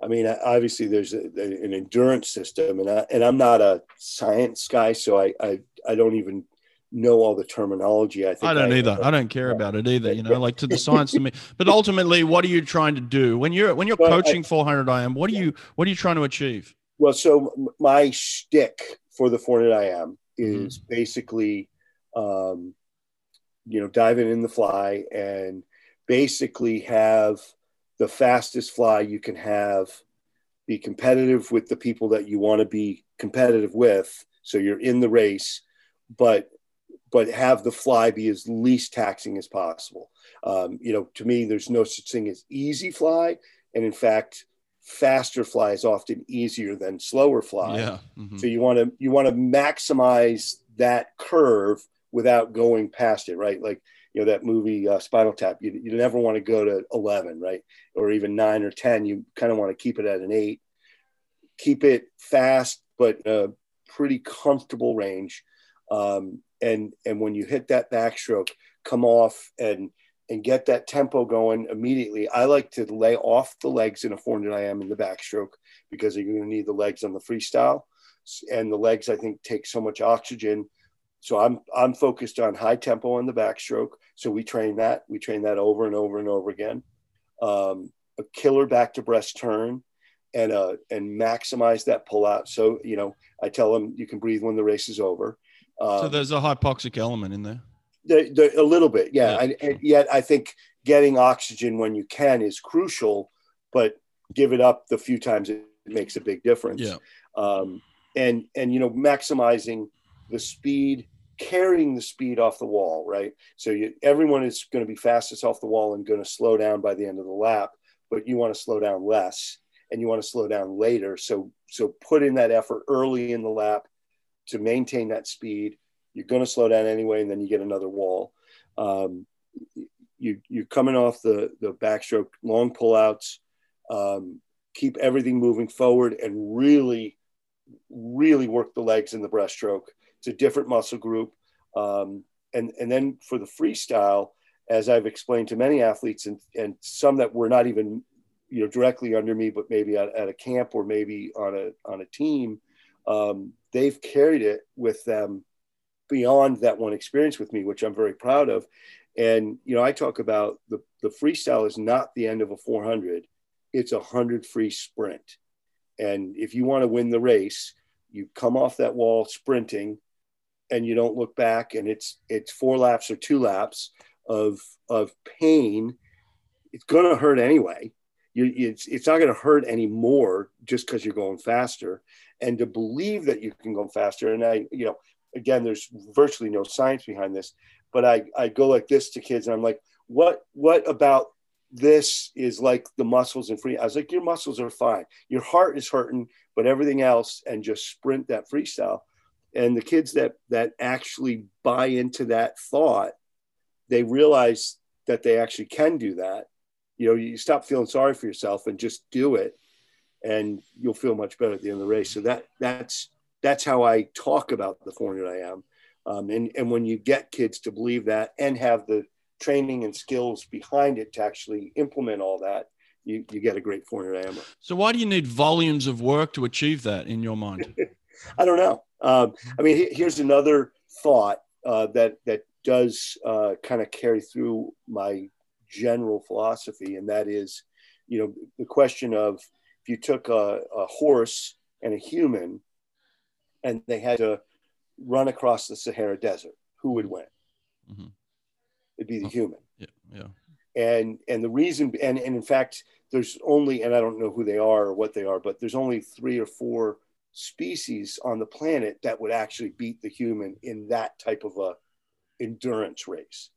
I mean, obviously there's a, an endurance system, and I, and I'm not a science guy, so I, I, I don't even know all the terminology. I think I don't I, either. I, I don't care about it either. You know, like to the science to me, but ultimately what are you trying to do when you're, when you're well, coaching I, four hundred I M, what are you, what are you trying to achieve? Well, so my shtick for the four hundred I M is mm-hmm. basically, um, you know, diving in the fly and basically have the fastest fly you can have, be competitive with the people that you want to be competitive with. So you're in the race, but but have the fly be as least taxing as possible. Um, you know, to me, there's no such thing as easy fly. And in fact, faster fly is often easier than slower fly. Yeah. Mm-hmm. So you want to, you want to maximize that curve without going past it. Right. Like, you know, that movie uh, Spinal Tap, you, you never want to go to eleven, right. Or even nine or ten. You kind of want to keep it at an eight, keep it fast, but a pretty comfortable range. Um, and, and when you hit that backstroke, come off and, and get that tempo going immediately. I like to lay off the legs in a four hundred I M in the backstroke because you're going to need the legs on the freestyle, and the legs I think take so much oxygen So I'm I'm focused on high tempo on the backstroke. So we train that. We train that over and over and over again. Um, a killer back to breast turn, and uh and maximize that pull out. So you know, I tell them you can breathe when the race is over. Um, so there's a hypoxic element in there. The, the, a little bit, yeah. yeah. And, and yet I think getting oxygen when you can is crucial, but give it up the few times it makes a big difference. Yeah. Um, and and you know, maximizing the speed, carrying the speed off the wall, right? So you, everyone is going to be fastest off the wall and going to slow down by the end of the lap, but you want to slow down less and you want to slow down later. So, so put in that effort early in the lap to maintain that speed. You're going to slow down anyway, and then you get another wall. Um, you, you're coming off the, the backstroke, long pullouts, um, keep everything moving forward and really, really work the legs in the breaststroke. It's a different muscle group. Um, and, and then for the freestyle, as I've explained to many athletes and, and some that were not even, you know, directly under me, but maybe at, at a camp or maybe on a, on a team, um, they've carried it with them beyond that one experience with me, which I'm very proud of. And, you know, I talk about the, the freestyle is not the end of a four hundred. It's a hundred free sprint. And if you want to win the race, you come off that wall sprinting and you don't look back. And it's, it's four laps or two laps of, of pain. It's going to hurt anyway. You, it's, it's not going to hurt anymore just because you're going faster. And to believe that you can go faster. And I, you know, again, there's virtually no science behind this, but I, I go like this to kids and I'm like, what, what about this is like the muscles and free. I was like, your muscles are fine. Your heart is hurting, but everything else, and just sprint that freestyle. And the kids that, that actually buy into that thought, they realize that they actually can do that. You know, you stop feeling sorry for yourself and just do it, and you'll feel much better at the end of the race. So that, that's, That's how I talk about the foreigner I am. Um, and, and when you get kids to believe that and have the training and skills behind it to actually implement all that, you, you get a great foreigner I am. So why do you need volumes of work to achieve that in your mind? I don't know. Um, I mean, here's another thought uh, that, that does uh, kind of carry through my general philosophy. And that is, you know, the question of if you took a, a horse and a human and they had to run across the Sahara Desert, who would win? Mm-hmm. It'd be the human. Yeah, yeah. And and the reason, and, and in fact, there's only, and I don't know who they are or what they are, but there's only three or four species on the planet that would actually beat the human in that type of a endurance race.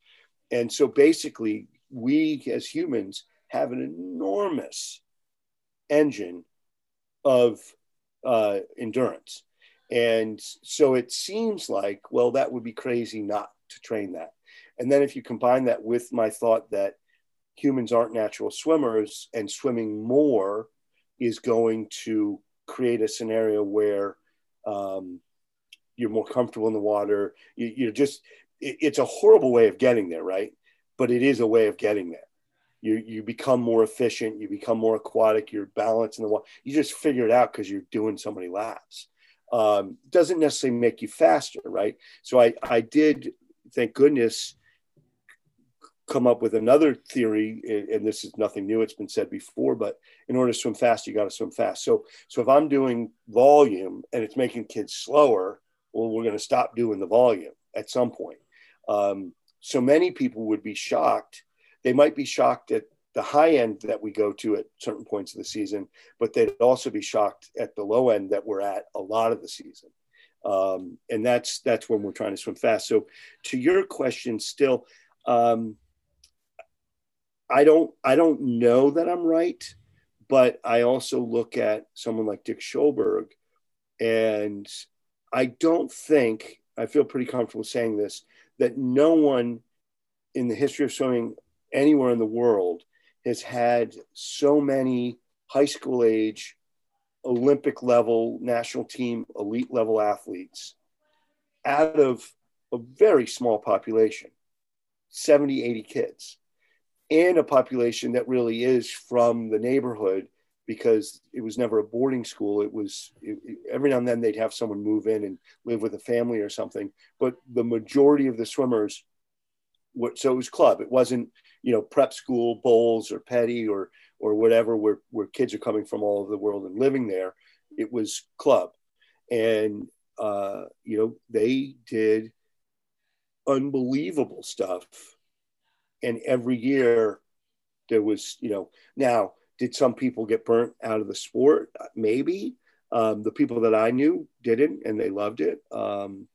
And so basically, we as humans have an enormous engine of uh, endurance. And so it seems like, well, that would be crazy not to train that. And then if you combine that with my thought that humans aren't natural swimmers and swimming more is going to create a scenario where um, you're more comfortable in the water, you, you're just, it, it's a horrible way of getting there, right? But it is a way of getting there. You, you become more efficient, you become more aquatic, you're balanced in the water. You just figure it out because you're doing so many laps. Um, doesn't necessarily make you faster, right? So I, I did, thank goodness, come up with another theory, and this is nothing new, it's been said before, but in order to swim fast, you got to swim fast. So, so if I'm doing volume and it's making kids slower, well, we're going to stop doing the volume at some point. Um, so many people would be shocked. They might be shocked at the high end that we go to at certain points of the season, but they'd also be shocked at the low end that we're at a lot of the season. Um, and that's, that's when we're trying to swim fast. So to your question still, um, I don't, I don't know that I'm right, but I also look at someone like Dick Shoulberg, and I don't think, I feel pretty comfortable saying this, that no one in the history of swimming anywhere in the world has had so many high school age, Olympic level, national team, elite level athletes out of a very small population, seventy, eighty kids, and a population that really is from the neighborhood because it was never a boarding school. It was it, it, every now and then they'd have someone move in and live with a family or something. But the majority of the swimmers, were, so it was club. It wasn't, you know, prep school, Bowles or Petty or or whatever, where where kids are coming from all over the world and living there. It was club, and uh, you know, they did unbelievable stuff. And every year there was, you know, now, did some people get burnt out of the sport? Maybe. Um, the people that I knew didn't, and they loved it. Um,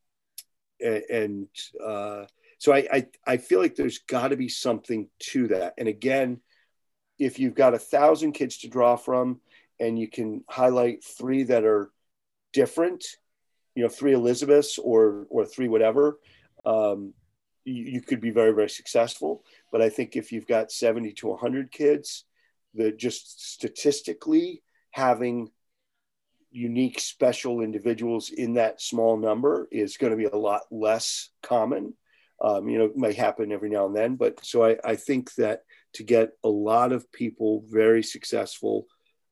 and and uh, so I, I, I feel like there's got to be something to that. And again, if you've got a thousand kids to draw from and you can highlight three that are different, you know, three Elizabeths or, or three whatever, um, you, you could be very, very successful. But I think if you've got seventy to one hundred kids, the just statistically having unique, special individuals in that small number is going to be a lot less common. Um, you know, it might happen every now and then, but so I, I think that to get a lot of people very successful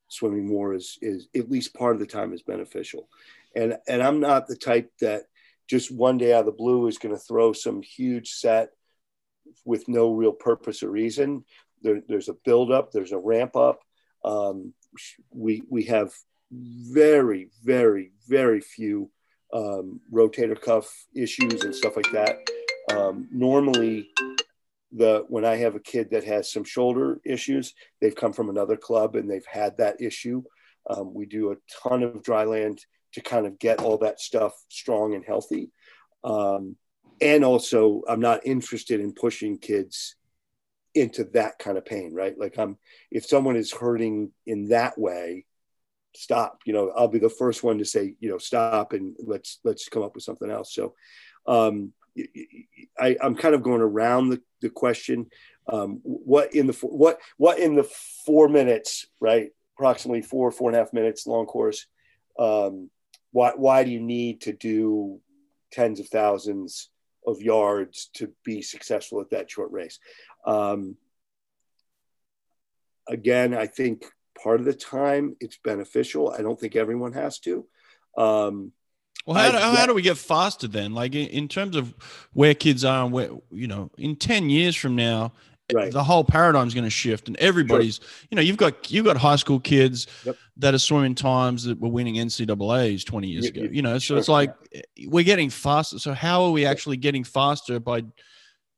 swimming more is, is at least part of the time is beneficial. And, and I'm not the type that just one day out of the blue is going to throw some huge set with no real purpose or reason. There, there's a buildup, there's a ramp up. Um, we we have very, very, very few um, rotator cuff issues and stuff like that. Um, normally, the when I have a kid that has some shoulder issues, they've come from another club and they've had that issue. Um, we do a ton of dry land to kind of get all that stuff strong and healthy. Um, and also, I'm not interested in pushing kids into that kind of pain, right? Like I'm, if someone is hurting in that way, stop, you know, I'll be the first one to say, you know, stop and let's, let's come up with something else. So um, I, I'm kind of going around the, the question, um, what in the, what, what in the four minutes, right? Approximately four, four and a half minutes long course. Um, why, why do you need to do tens of thousands of yards to be successful at that short race? Um, again, I think part of the time it's beneficial. I don't think everyone has to. Um, well, how, I, do, how yeah. do we get faster then? Like in, in terms of where kids are and where, you know, in ten years from now, right, the whole paradigm is going to shift and everybody's, sure. you know, you've got, you've got high school kids yep. that are swimming times that were winning N C A As twenty years yep, ago, yep, you know, so sure. it's like we're getting faster. So how are we actually getting faster by,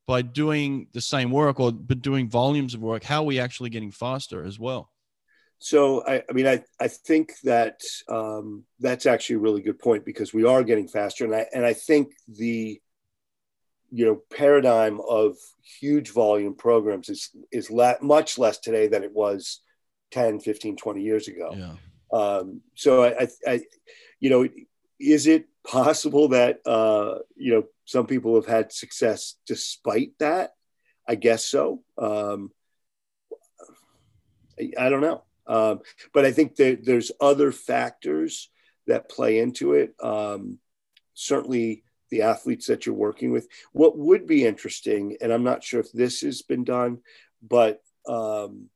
by doing the same work or but doing volumes of work? How are we actually getting faster as well? So, I, I mean, I, I think that um, that's actually a really good point because we are getting faster. And I, and I think the, you know, paradigm of huge volume programs is, is la- much less today than it was ten, fifteen, twenty years ago. Yeah. Um, so I, I, I, you know, is it possible that, uh, you know, some people have had success despite that? I guess so. Um, I, I don't know. Um, but I think that there's other factors that play into it. Um, certainly, the athletes that you're working with. What would be interesting, and I'm not sure if this has been done, but um,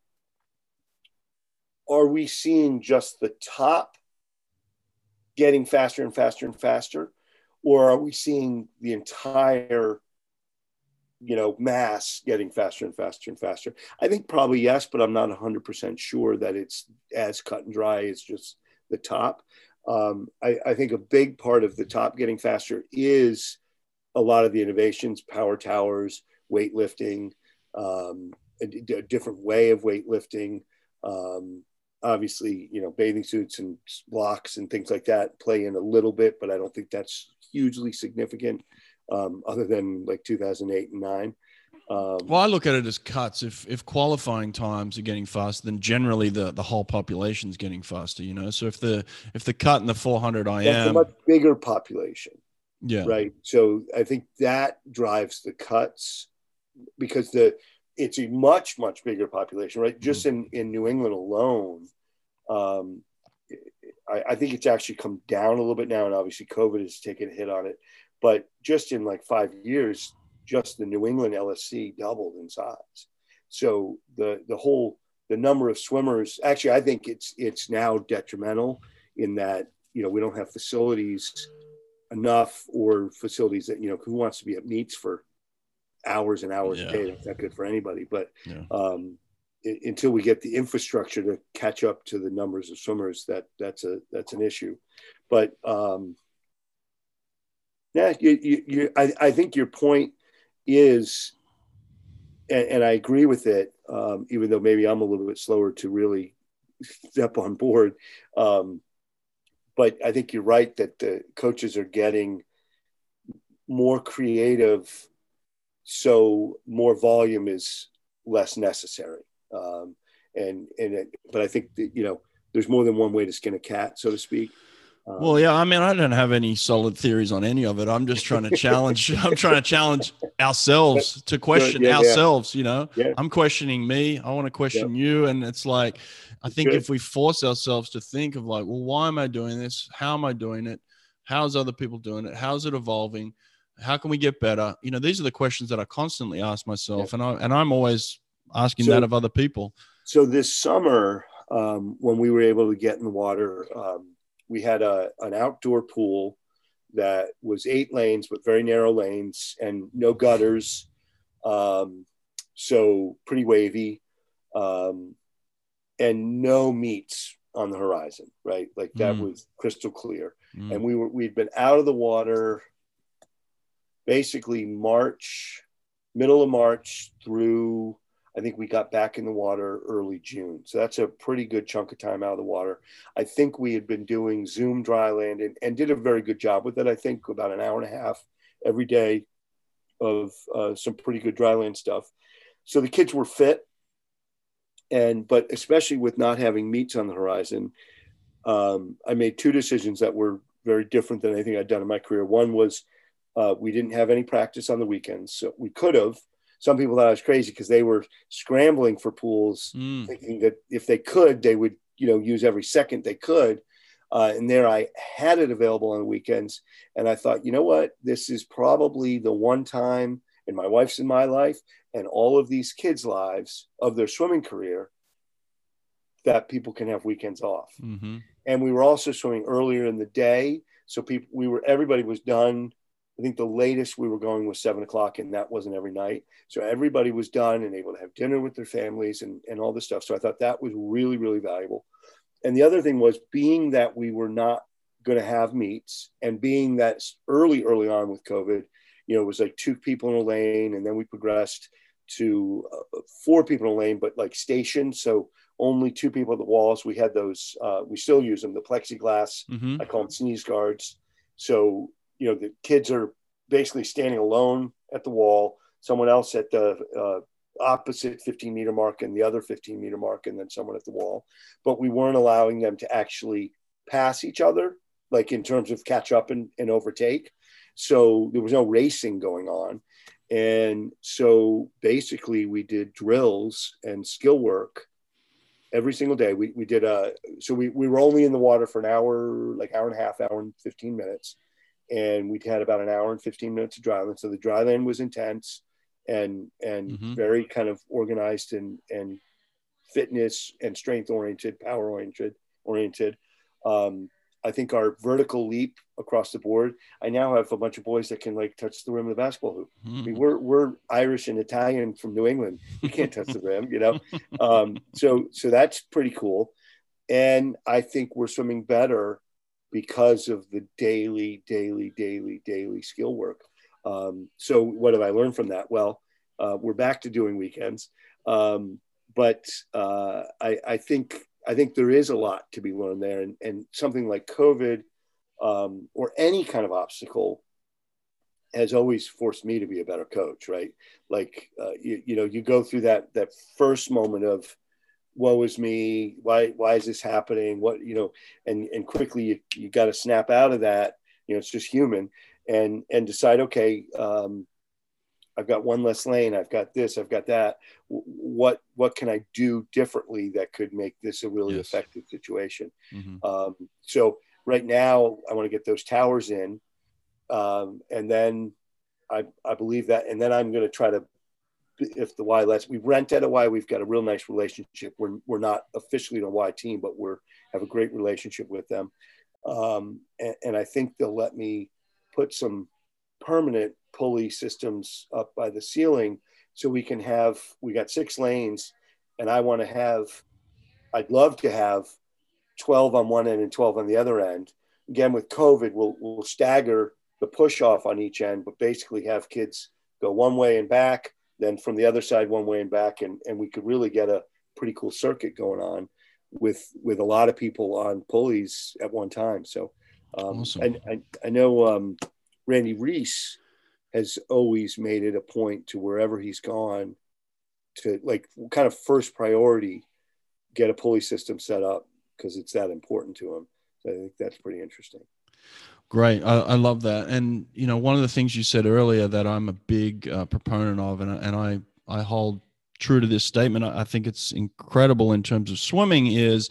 are we seeing just the top getting faster and faster and faster? Or are we seeing the entire, you know, mass getting faster and faster and faster? I think probably yes, but I'm not one hundred percent sure that it's as cut and dry as just the top. Um, I, I think a big part of the top getting faster is a lot of the innovations, power towers, weightlifting, um, a, d- a different way of weightlifting. Um, obviously, you know, bathing suits and blocks and things like that play in a little bit, but I don't think that's hugely significant um, other than like two thousand eight and nine. Um, well, I look at it as cuts. If if qualifying times are getting faster, then generally the, the whole population is getting faster, you know? So if the if the cut in the four hundred I am... That's a much bigger population. Yeah. Right? So I think that drives the cuts because the it's a much, much bigger population, right? Just mm. in, in New England alone, um, I, I think it's actually come down a little bit now, and obviously COVID has taken a hit on it. But just in like five years... just the New England L S C doubled in size. So the, the whole, the number of swimmers, actually, I think it's, it's now detrimental in that, you know, we don't have facilities enough or facilities that, you know, who wants to be at meets for hours and hours yeah. a day. That's not good for anybody, but yeah. um, it, until we get the infrastructure to catch up to the numbers of swimmers, that that's a, that's an issue. But um, yeah, you, you, you, I, I think your point is, and, and I agree with it, um, even though maybe I'm a little bit slower to really step on board. Um, but I think you're right that the coaches are getting more creative, so more volume is less necessary. Um, and, and, it, but I think that, you know, there's more than one way to skin a cat, so to speak. Um, well, yeah, I mean, I don't have any solid theories on any of it. I'm just trying to challenge, I'm trying to challenge ourselves to question yeah, yeah, ourselves, yeah. you know, yeah. I'm questioning me. I want to question yeah. you. And it's like, I think Good. if we force ourselves to think of like, well, why am I doing this? How am I doing it? How's other people doing it? How's it evolving? How can we get better? You know, these are the questions that I constantly ask myself, yeah. and I, and I'm always asking so, that of other people. So this summer, um, when we were able to get in the water, um, we had a, an outdoor pool that was eight lanes, but very narrow lanes and no gutters. Um, so pretty wavy, um, and no meets on the horizon, right? Like that mm. was crystal clear. Mm. And we were, we'd been out of the water basically March, middle of March through, I think we got back in the water early June. So that's a pretty good chunk of time out of the water. I think we had been doing Zoom dry land and, and did a very good job with it. I think about an hour and a half every day of uh, some pretty good dry land stuff. So the kids were fit. And, but especially with not having meets on the horizon, um, I made two decisions that were very different than anything I'd done in my career. One was, Uh, we didn't have any practice on the weekends, so we could have. Some people thought I was crazy because they were scrambling for pools, mm. thinking that if they could, they would, you know, use every second they could. Uh, and there I had it available on the weekends. And I thought, you know what? This is probably the one time in my wife's and my life and all of these kids' lives of their swimming career that people can have weekends off. Mm-hmm. And we were also swimming earlier in the day. So people, we were, everybody was done. I think the latest we were going was seven o'clock, and that wasn't every night. So everybody was done and able to have dinner with their families and, and all this stuff. So I thought that was really, really valuable. And the other thing was, being that we were not going to have meets and being that early, early on with COVID, you know, it was like two people in a lane, and then we progressed to uh, four people in a lane, but like stationed. So only two people at the walls. We had those, uh, we still use them, the plexiglass, mm-hmm. I call them sneeze guards. So you know, the kids are basically standing alone at the wall, someone else at the uh, opposite fifteen meter mark and the other fifteen meter mark, and then someone at the wall. But we weren't allowing them to actually pass each other, like in terms of catch up and, and overtake. So there was no racing going on. And so basically we did drills and skill work every single day. We, we did a, so we, we were only in the water for an hour, like hour and a half, hour and fifteen minutes. And we'd had about an hour and fifteen minutes of dryland. So the dryland was intense and and mm-hmm. very kind of organized and, and fitness and strength oriented, power oriented, oriented. Um, I think our vertical leap across the board, I now have a bunch of boys that can like touch the rim of the basketball hoop. Mm-hmm. I mean, we're, we're Irish and Italian from New England. We can't touch the rim, you know? Um, so, so that's pretty cool. And I think we're swimming better because of the daily, daily, daily, daily skill work. Um, so what have I learned from that? Well, uh, we're back to doing weekends. Um, but uh, I, I think I think there is a lot to be learned there. And, and something like COVID um, or any kind of obstacle has always forced me to be a better coach, right? Like, uh, you, you know, you go through that that first moment of, woe is me, why why is this happening, what, you know, and and quickly you, you got to snap out of that, you know, it's just human, and and decide, okay, um I've got one less lane, I've got this, I've got that, what what can I do differently that could make this a really yes. effective situation. Mm-hmm. Um so right now I want to get those towers in, um and then I I believe that, and then I'm going to try to if the Y lets, we rent at a Y. We've got a real nice relationship. We're we're not officially a Y team, but we're have a great relationship with them, um, and, and I think they'll let me put some permanent pulley systems up by the ceiling, so we can have we got six lanes, and I want to have, I'd love to have, twelve on one end and twelve on the other end. Again, with COVID, we'll we'll stagger the push off on each end, but basically have kids go one way and back, then from the other side one way and back, and, and we could really get a pretty cool circuit going on with with a lot of people on pulleys at one time. So um, awesome. I, I, I know um, Randy Reese has always made it a point to wherever he's gone to, like, kind of first priority, get a pulley system set up because it's that important to him. So I think that's pretty interesting. Great. I, I love that. And, you know, one of the things you said earlier that I'm a big uh, proponent of, and, and I, I hold true to this statement, I think it's incredible in terms of swimming, is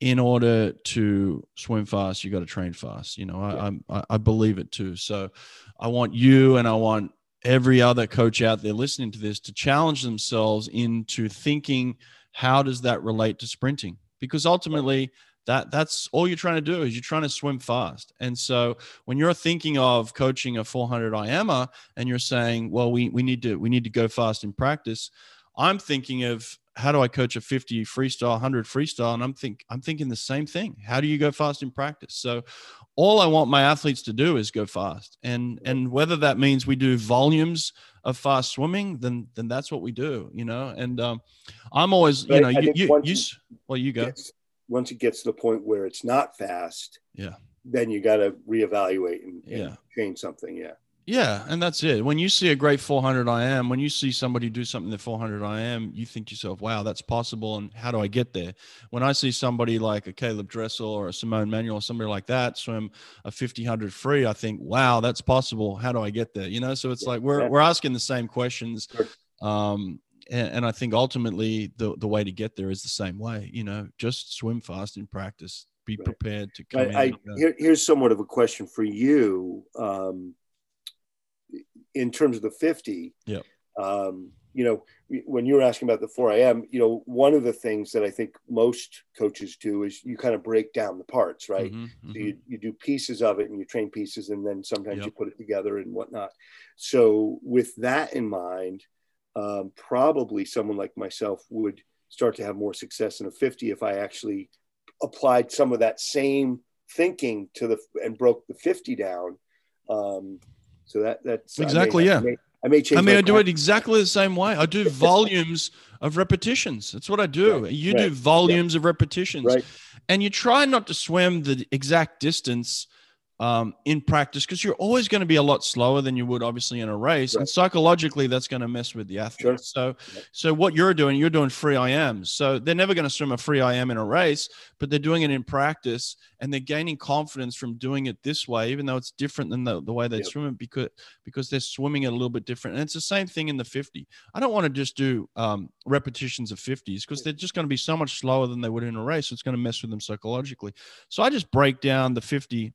in order to swim fast, you got to train fast. You know, I, yeah. I, I believe it too. So I want you, and I want every other coach out there listening to this, to challenge themselves into thinking, how does that relate to sprinting? Because ultimately that that's all you're trying to do, is you're trying to swim fast. And so when you're thinking of coaching a four hundred I M A and you're saying, well, we, we need to, we need to go fast in practice. I'm thinking of, how do I coach a fifty freestyle, one hundred freestyle? And I'm think I'm thinking the same thing. How do you go fast in practice? So all I want my athletes to do is go fast. And, and whether that means we do volumes of fast swimming, then, then that's what we do, you know? And um, I'm always, you know, you, you, you, well, you go. Gets, once it gets to the point where it's not fast, yeah, then you got to reevaluate and, and yeah. change something. Yeah. Yeah. And that's it. When you see a great four hundred I M, when you see somebody do something that four hundred I M, you think to yourself, wow, that's possible. And how do I get there? When I see somebody like a Caleb Dressel or a Simone Manuel or somebody like that swim a fifty, one hundred free, I think, wow, that's possible. How do I get there? You know, so it's yeah, like, we're, we're asking the same questions. Sure. Um, and, and I think ultimately the, the way to get there is the same way, you know, just swim fast in practice, be right. prepared to come I, in I, here, Here's somewhat of a question for you. Um, in terms of the fifty, yeah. um, you know, when you were asking about the four I M, you know, one of the things that I think most coaches do is you kind of break down the parts, right? Mm-hmm, mm-hmm. So you, you do pieces of it and you train pieces, and then sometimes yep. you put it together and whatnot. So with that in mind, um, probably someone like myself would start to have more success in a fifty if I actually applied some of that same thinking to the, and broke the fifty down. Um, So that that's exactly, I may, yeah. I may, I may I mean, I do it exactly the same way. I do volumes of repetitions. That's what I do. Right. You right. do volumes yeah. of repetitions, right. and you try not to swim the exact distance um, in practice, because you're always going to be a lot slower than you would obviously in a race. Right. And psychologically, that's going to mess with the athlete. Sure. So, right. so what you're doing, you're doing free I Ms. So they're never going to swim a free I M in a race, but they're doing it in practice, and they're gaining confidence from doing it this way, even though it's different than the, the way they yep. swim it, because, because they're swimming it a little bit different. And it's the same thing in the fifty. I don't want to just do um, repetitions of fifties, because they're just going to be so much slower than they would in a race. So it's going to mess with them psychologically. So I just break down the fifty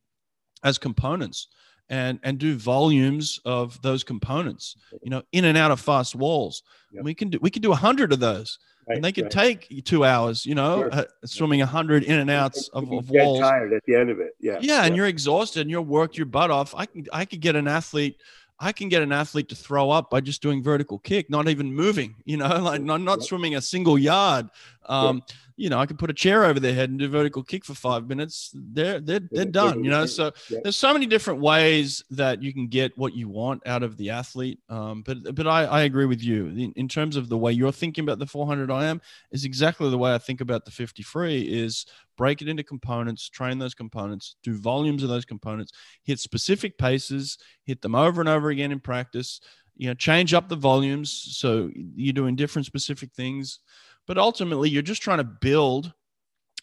as components, and, and do volumes of those components, you know, in and out of fast walls. Yep. And we can do, we can do a hundred of those, right, and they could right. take two hours, you know, sure. uh, swimming a hundred in and outs of, of walls. Tired at the end of it. Yeah. Yeah. And yep. you're exhausted and you're worked your butt off. I can, I could get an athlete, I can get an athlete to throw up by just doing vertical kick, not even moving, you know, like not, not yep. swimming a single yard. Um, yep. You know, I could put a chair over their head and do vertical kick for five minutes. They're, they're, they're done, you know? So there's so many different ways that you can get what you want out of the athlete. Um, but, but I, I agree with you in, in terms of the way you're thinking about the four hundred I M is exactly the way I think about the fifty free, is break it into components, train those components, do volumes of those components, hit specific paces, hit them over and over again in practice, you know, change up the volumes. So you're doing different specific things. But ultimately, you're just trying to build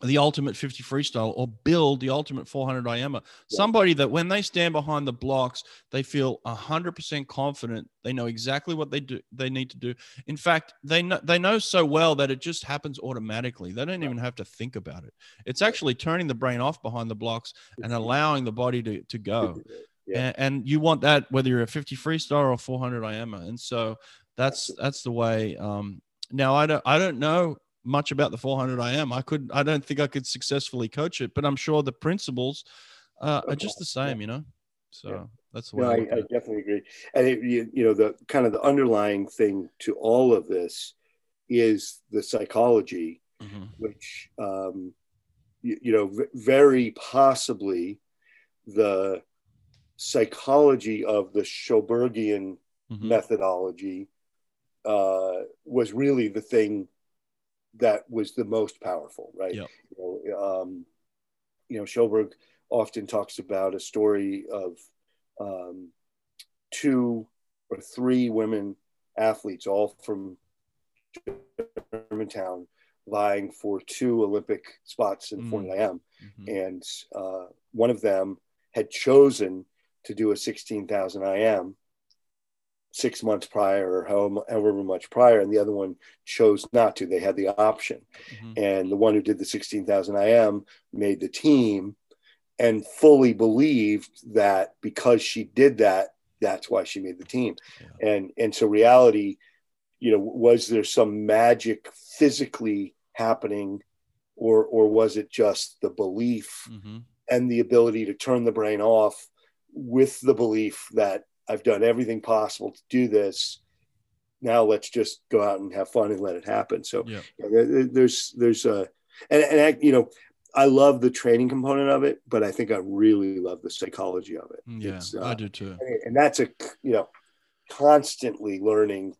the ultimate fifty freestyle, or build the ultimate four hundred I M A. Yeah. Somebody that when they stand behind the blocks, they feel one hundred percent confident. They know exactly what they do. They need to do. In fact, they know, they know so well that it just happens automatically. They don't even have to think about it. It's actually turning the brain off behind the blocks and allowing the body to, to go. Yeah. And, and you want that whether you're a fifty freestyle or four hundred I M A. And so that's that's the way. Um, now I don't I don't know much about the four hundred I M. I could I don't think I could successfully coach it, but I'm sure the principles uh, are just the same, you know. So yeah. that's the way. No, I, I, I definitely agree. And it, you, you know, the kind of the underlying thing to all of this is the psychology, mm-hmm. which um, you, you know, very possibly the psychology of the Schobergian mm-hmm. methodology uh, was really the thing that was the most powerful, right? Yep. You know, um, you know, Schoberg often talks about a story of um, two or three women athletes, all from Germantown, vying for two Olympic spots in four hundred I M. Mm-hmm. And uh, one of them had chosen to do a sixteen thousand I M six months prior or however much prior, and the other one chose not to. They had the option. Mm-hmm. And the one who did the sixteen thousand I M made the team and fully believed that because she did that, that's why she made the team. Yeah. And, and so reality, you know, was there some magic physically happening, or, or was it just the belief mm-hmm. and the ability to turn the brain off with the belief that I've done everything possible to do this. Now let's just go out and have fun and let it happen. So yeah. you know, there, there's, there's a, and, and I, you know, I love the training component of it, but I think I really love the psychology of it. Yeah, it's, uh, I do too. And that's a, you know, constantly learning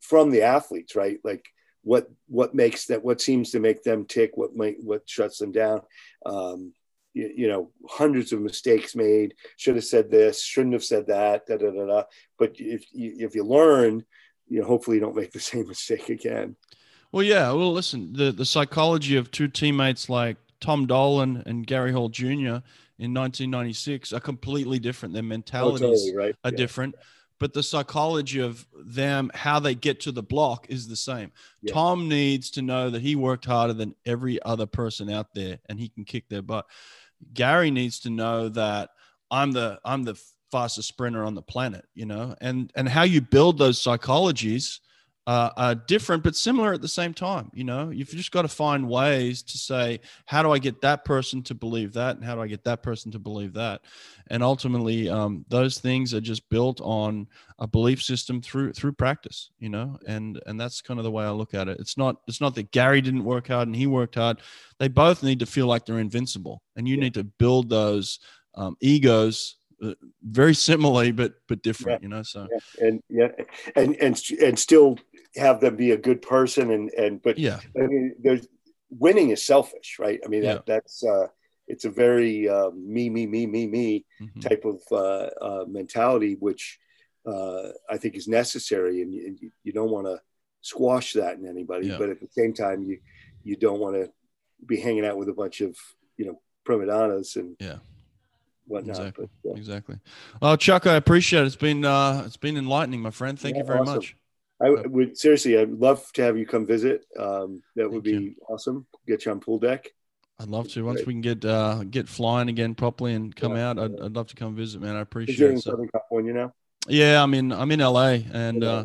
from the athletes, right? Like what, what makes that, what seems to make them tick, what might, what shuts them down. Um, You, you know, hundreds of mistakes made, should have said this, shouldn't have said that, da, da, da, da. But if you, if you learn, you know, hopefully you don't make the same mistake again. Well, yeah. Well, listen, the, the psychology of two teammates like Tom Dolan and Gary Hall Junior in nineteen ninety-six are completely different. Their mentalities oh, totally, right? are yeah. different, but the psychology of them, how they get to the block is the same. Yeah. Tom needs to know that he worked harder than every other person out there and he can kick their butt. Gary needs to know that I'm the I'm the fastest sprinter on the planet, you know, and and how you build those psychologies uh, are different but similar at the same time. You know, you've just got to find ways to say, how do I get that person to believe that, and how do I get that person to believe that, and ultimately um, those things are just built on a belief system through through practice, you know, and and that's kind of the way I look at it. It's not it's not that Gary didn't work hard and he worked hard. They both need to feel like they're invincible, and you yeah. need to build those um, egos uh, very similarly, but, but different, yeah. you know? So, yeah. and, yeah. and, and, and still have them be a good person. And, and, but yeah, I mean, there's winning is selfish, right? I mean, that, yeah. that's, uh, it's a very, uh, me, me, me, me, me mm-hmm. type of, uh, uh, mentality, which, uh, I think is necessary. And you, you don't want to squash that in anybody, yeah. but at the same time, you, you don't want to be hanging out with a bunch of, you know, prima donnas and yeah, whatnot. Exactly. But, yeah. exactly. Well, Chuck, I appreciate it. It's been uh, it's been enlightening, my friend. Thank yeah, you very awesome. much. I would seriously, I'd love to have you come visit. Um, that would Thank be you. awesome. Get you on pool deck. I'd love to. Once Great. we can get uh, get flying again properly and come yeah, out, I'd, I'd love to come visit, man. I appreciate it. You're in so. Southern California now. Yeah, I'm in. I'm in L A and. Yeah. Uh,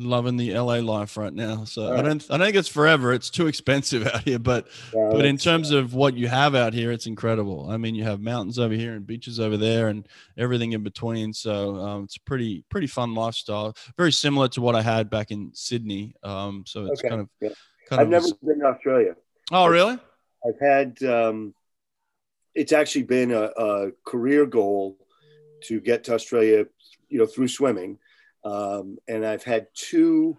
loving the L A life right now. So right. I don't, I don't think it's forever. It's too expensive out here, but, yeah, but in terms yeah. of what you have out here, it's incredible. I mean, you have mountains over here and beaches over there and everything in between. So um, it's pretty, pretty fun lifestyle. Very similar to what I had back in Sydney. Um, so it's okay. kind of, yeah. kind I've of never was... been to Australia. Oh, I've, really? I've had, um, it's actually been a, a career goal to get to Australia, you know, through swimming. Um, and I've had two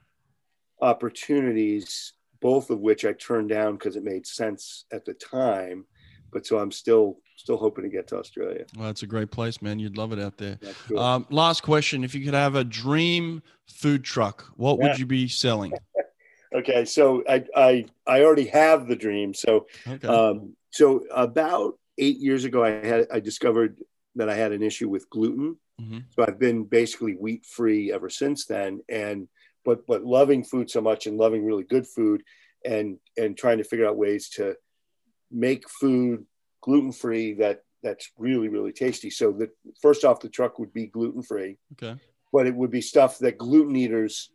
opportunities, both of which I turned down because it made sense at the time. But so I'm still still hoping to get to Australia. Well, it's a great place, man. You'd love it out there. Cool. Um, last question. If you could have a dream food truck, what yeah. would you be selling? okay. So I, I, I already have the dream. So, okay. um, so about eight years ago, I had, I discovered that I had an issue with gluten. Mm-hmm. So I've been basically wheat free ever since then. And, but, but loving food so much and loving really good food and, and trying to figure out ways to make food gluten-free that that's really, really tasty. So the first off the truck would be gluten-free, okay. but it would be stuff that gluten eaters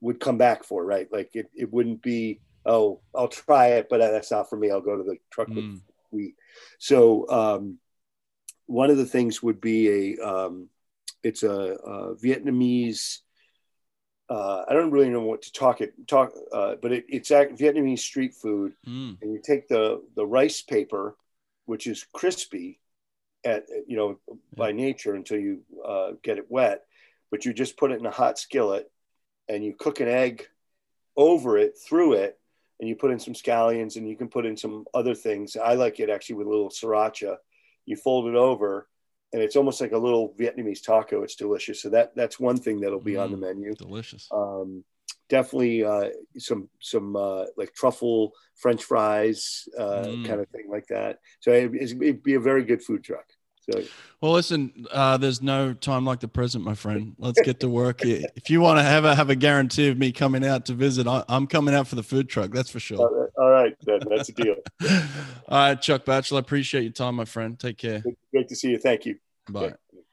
would come back for, right? Like it, it wouldn't be, oh, I'll try it, but that's not for me. I'll go to the truck mm. with wheat. So um, one of the things would be a, um, it's a, a Vietnamese, uh, I don't really know what to talk it talk, uh, but it, it's Vietnamese street food. Mm. And you take the, the rice paper, which is crispy at, you know, by nature until you uh, get it wet, but you just put it in a hot skillet and you cook an egg over it, through it, and you put in some scallions and you can put in some other things. I like it actually with a little sriracha. You fold it over and it's almost like a little Vietnamese taco. It's delicious. So that that's one thing that'll be mm, on the menu. Delicious. Um, definitely uh, some, some uh, like truffle French fries uh, mm. kind of thing like that. So it, it'd be a very good food truck. So. Well, listen, uh, there's no time like the present, my friend. Let's get to work here. If you want to have a, have a guarantee of me coming out to visit, I, I'm coming out for the food truck. That's for sure. All right. All right then. That's a deal. All right, Chuck Bachelor, I appreciate your time, my friend. Take care. Great to see you. Thank you. Bye. Okay.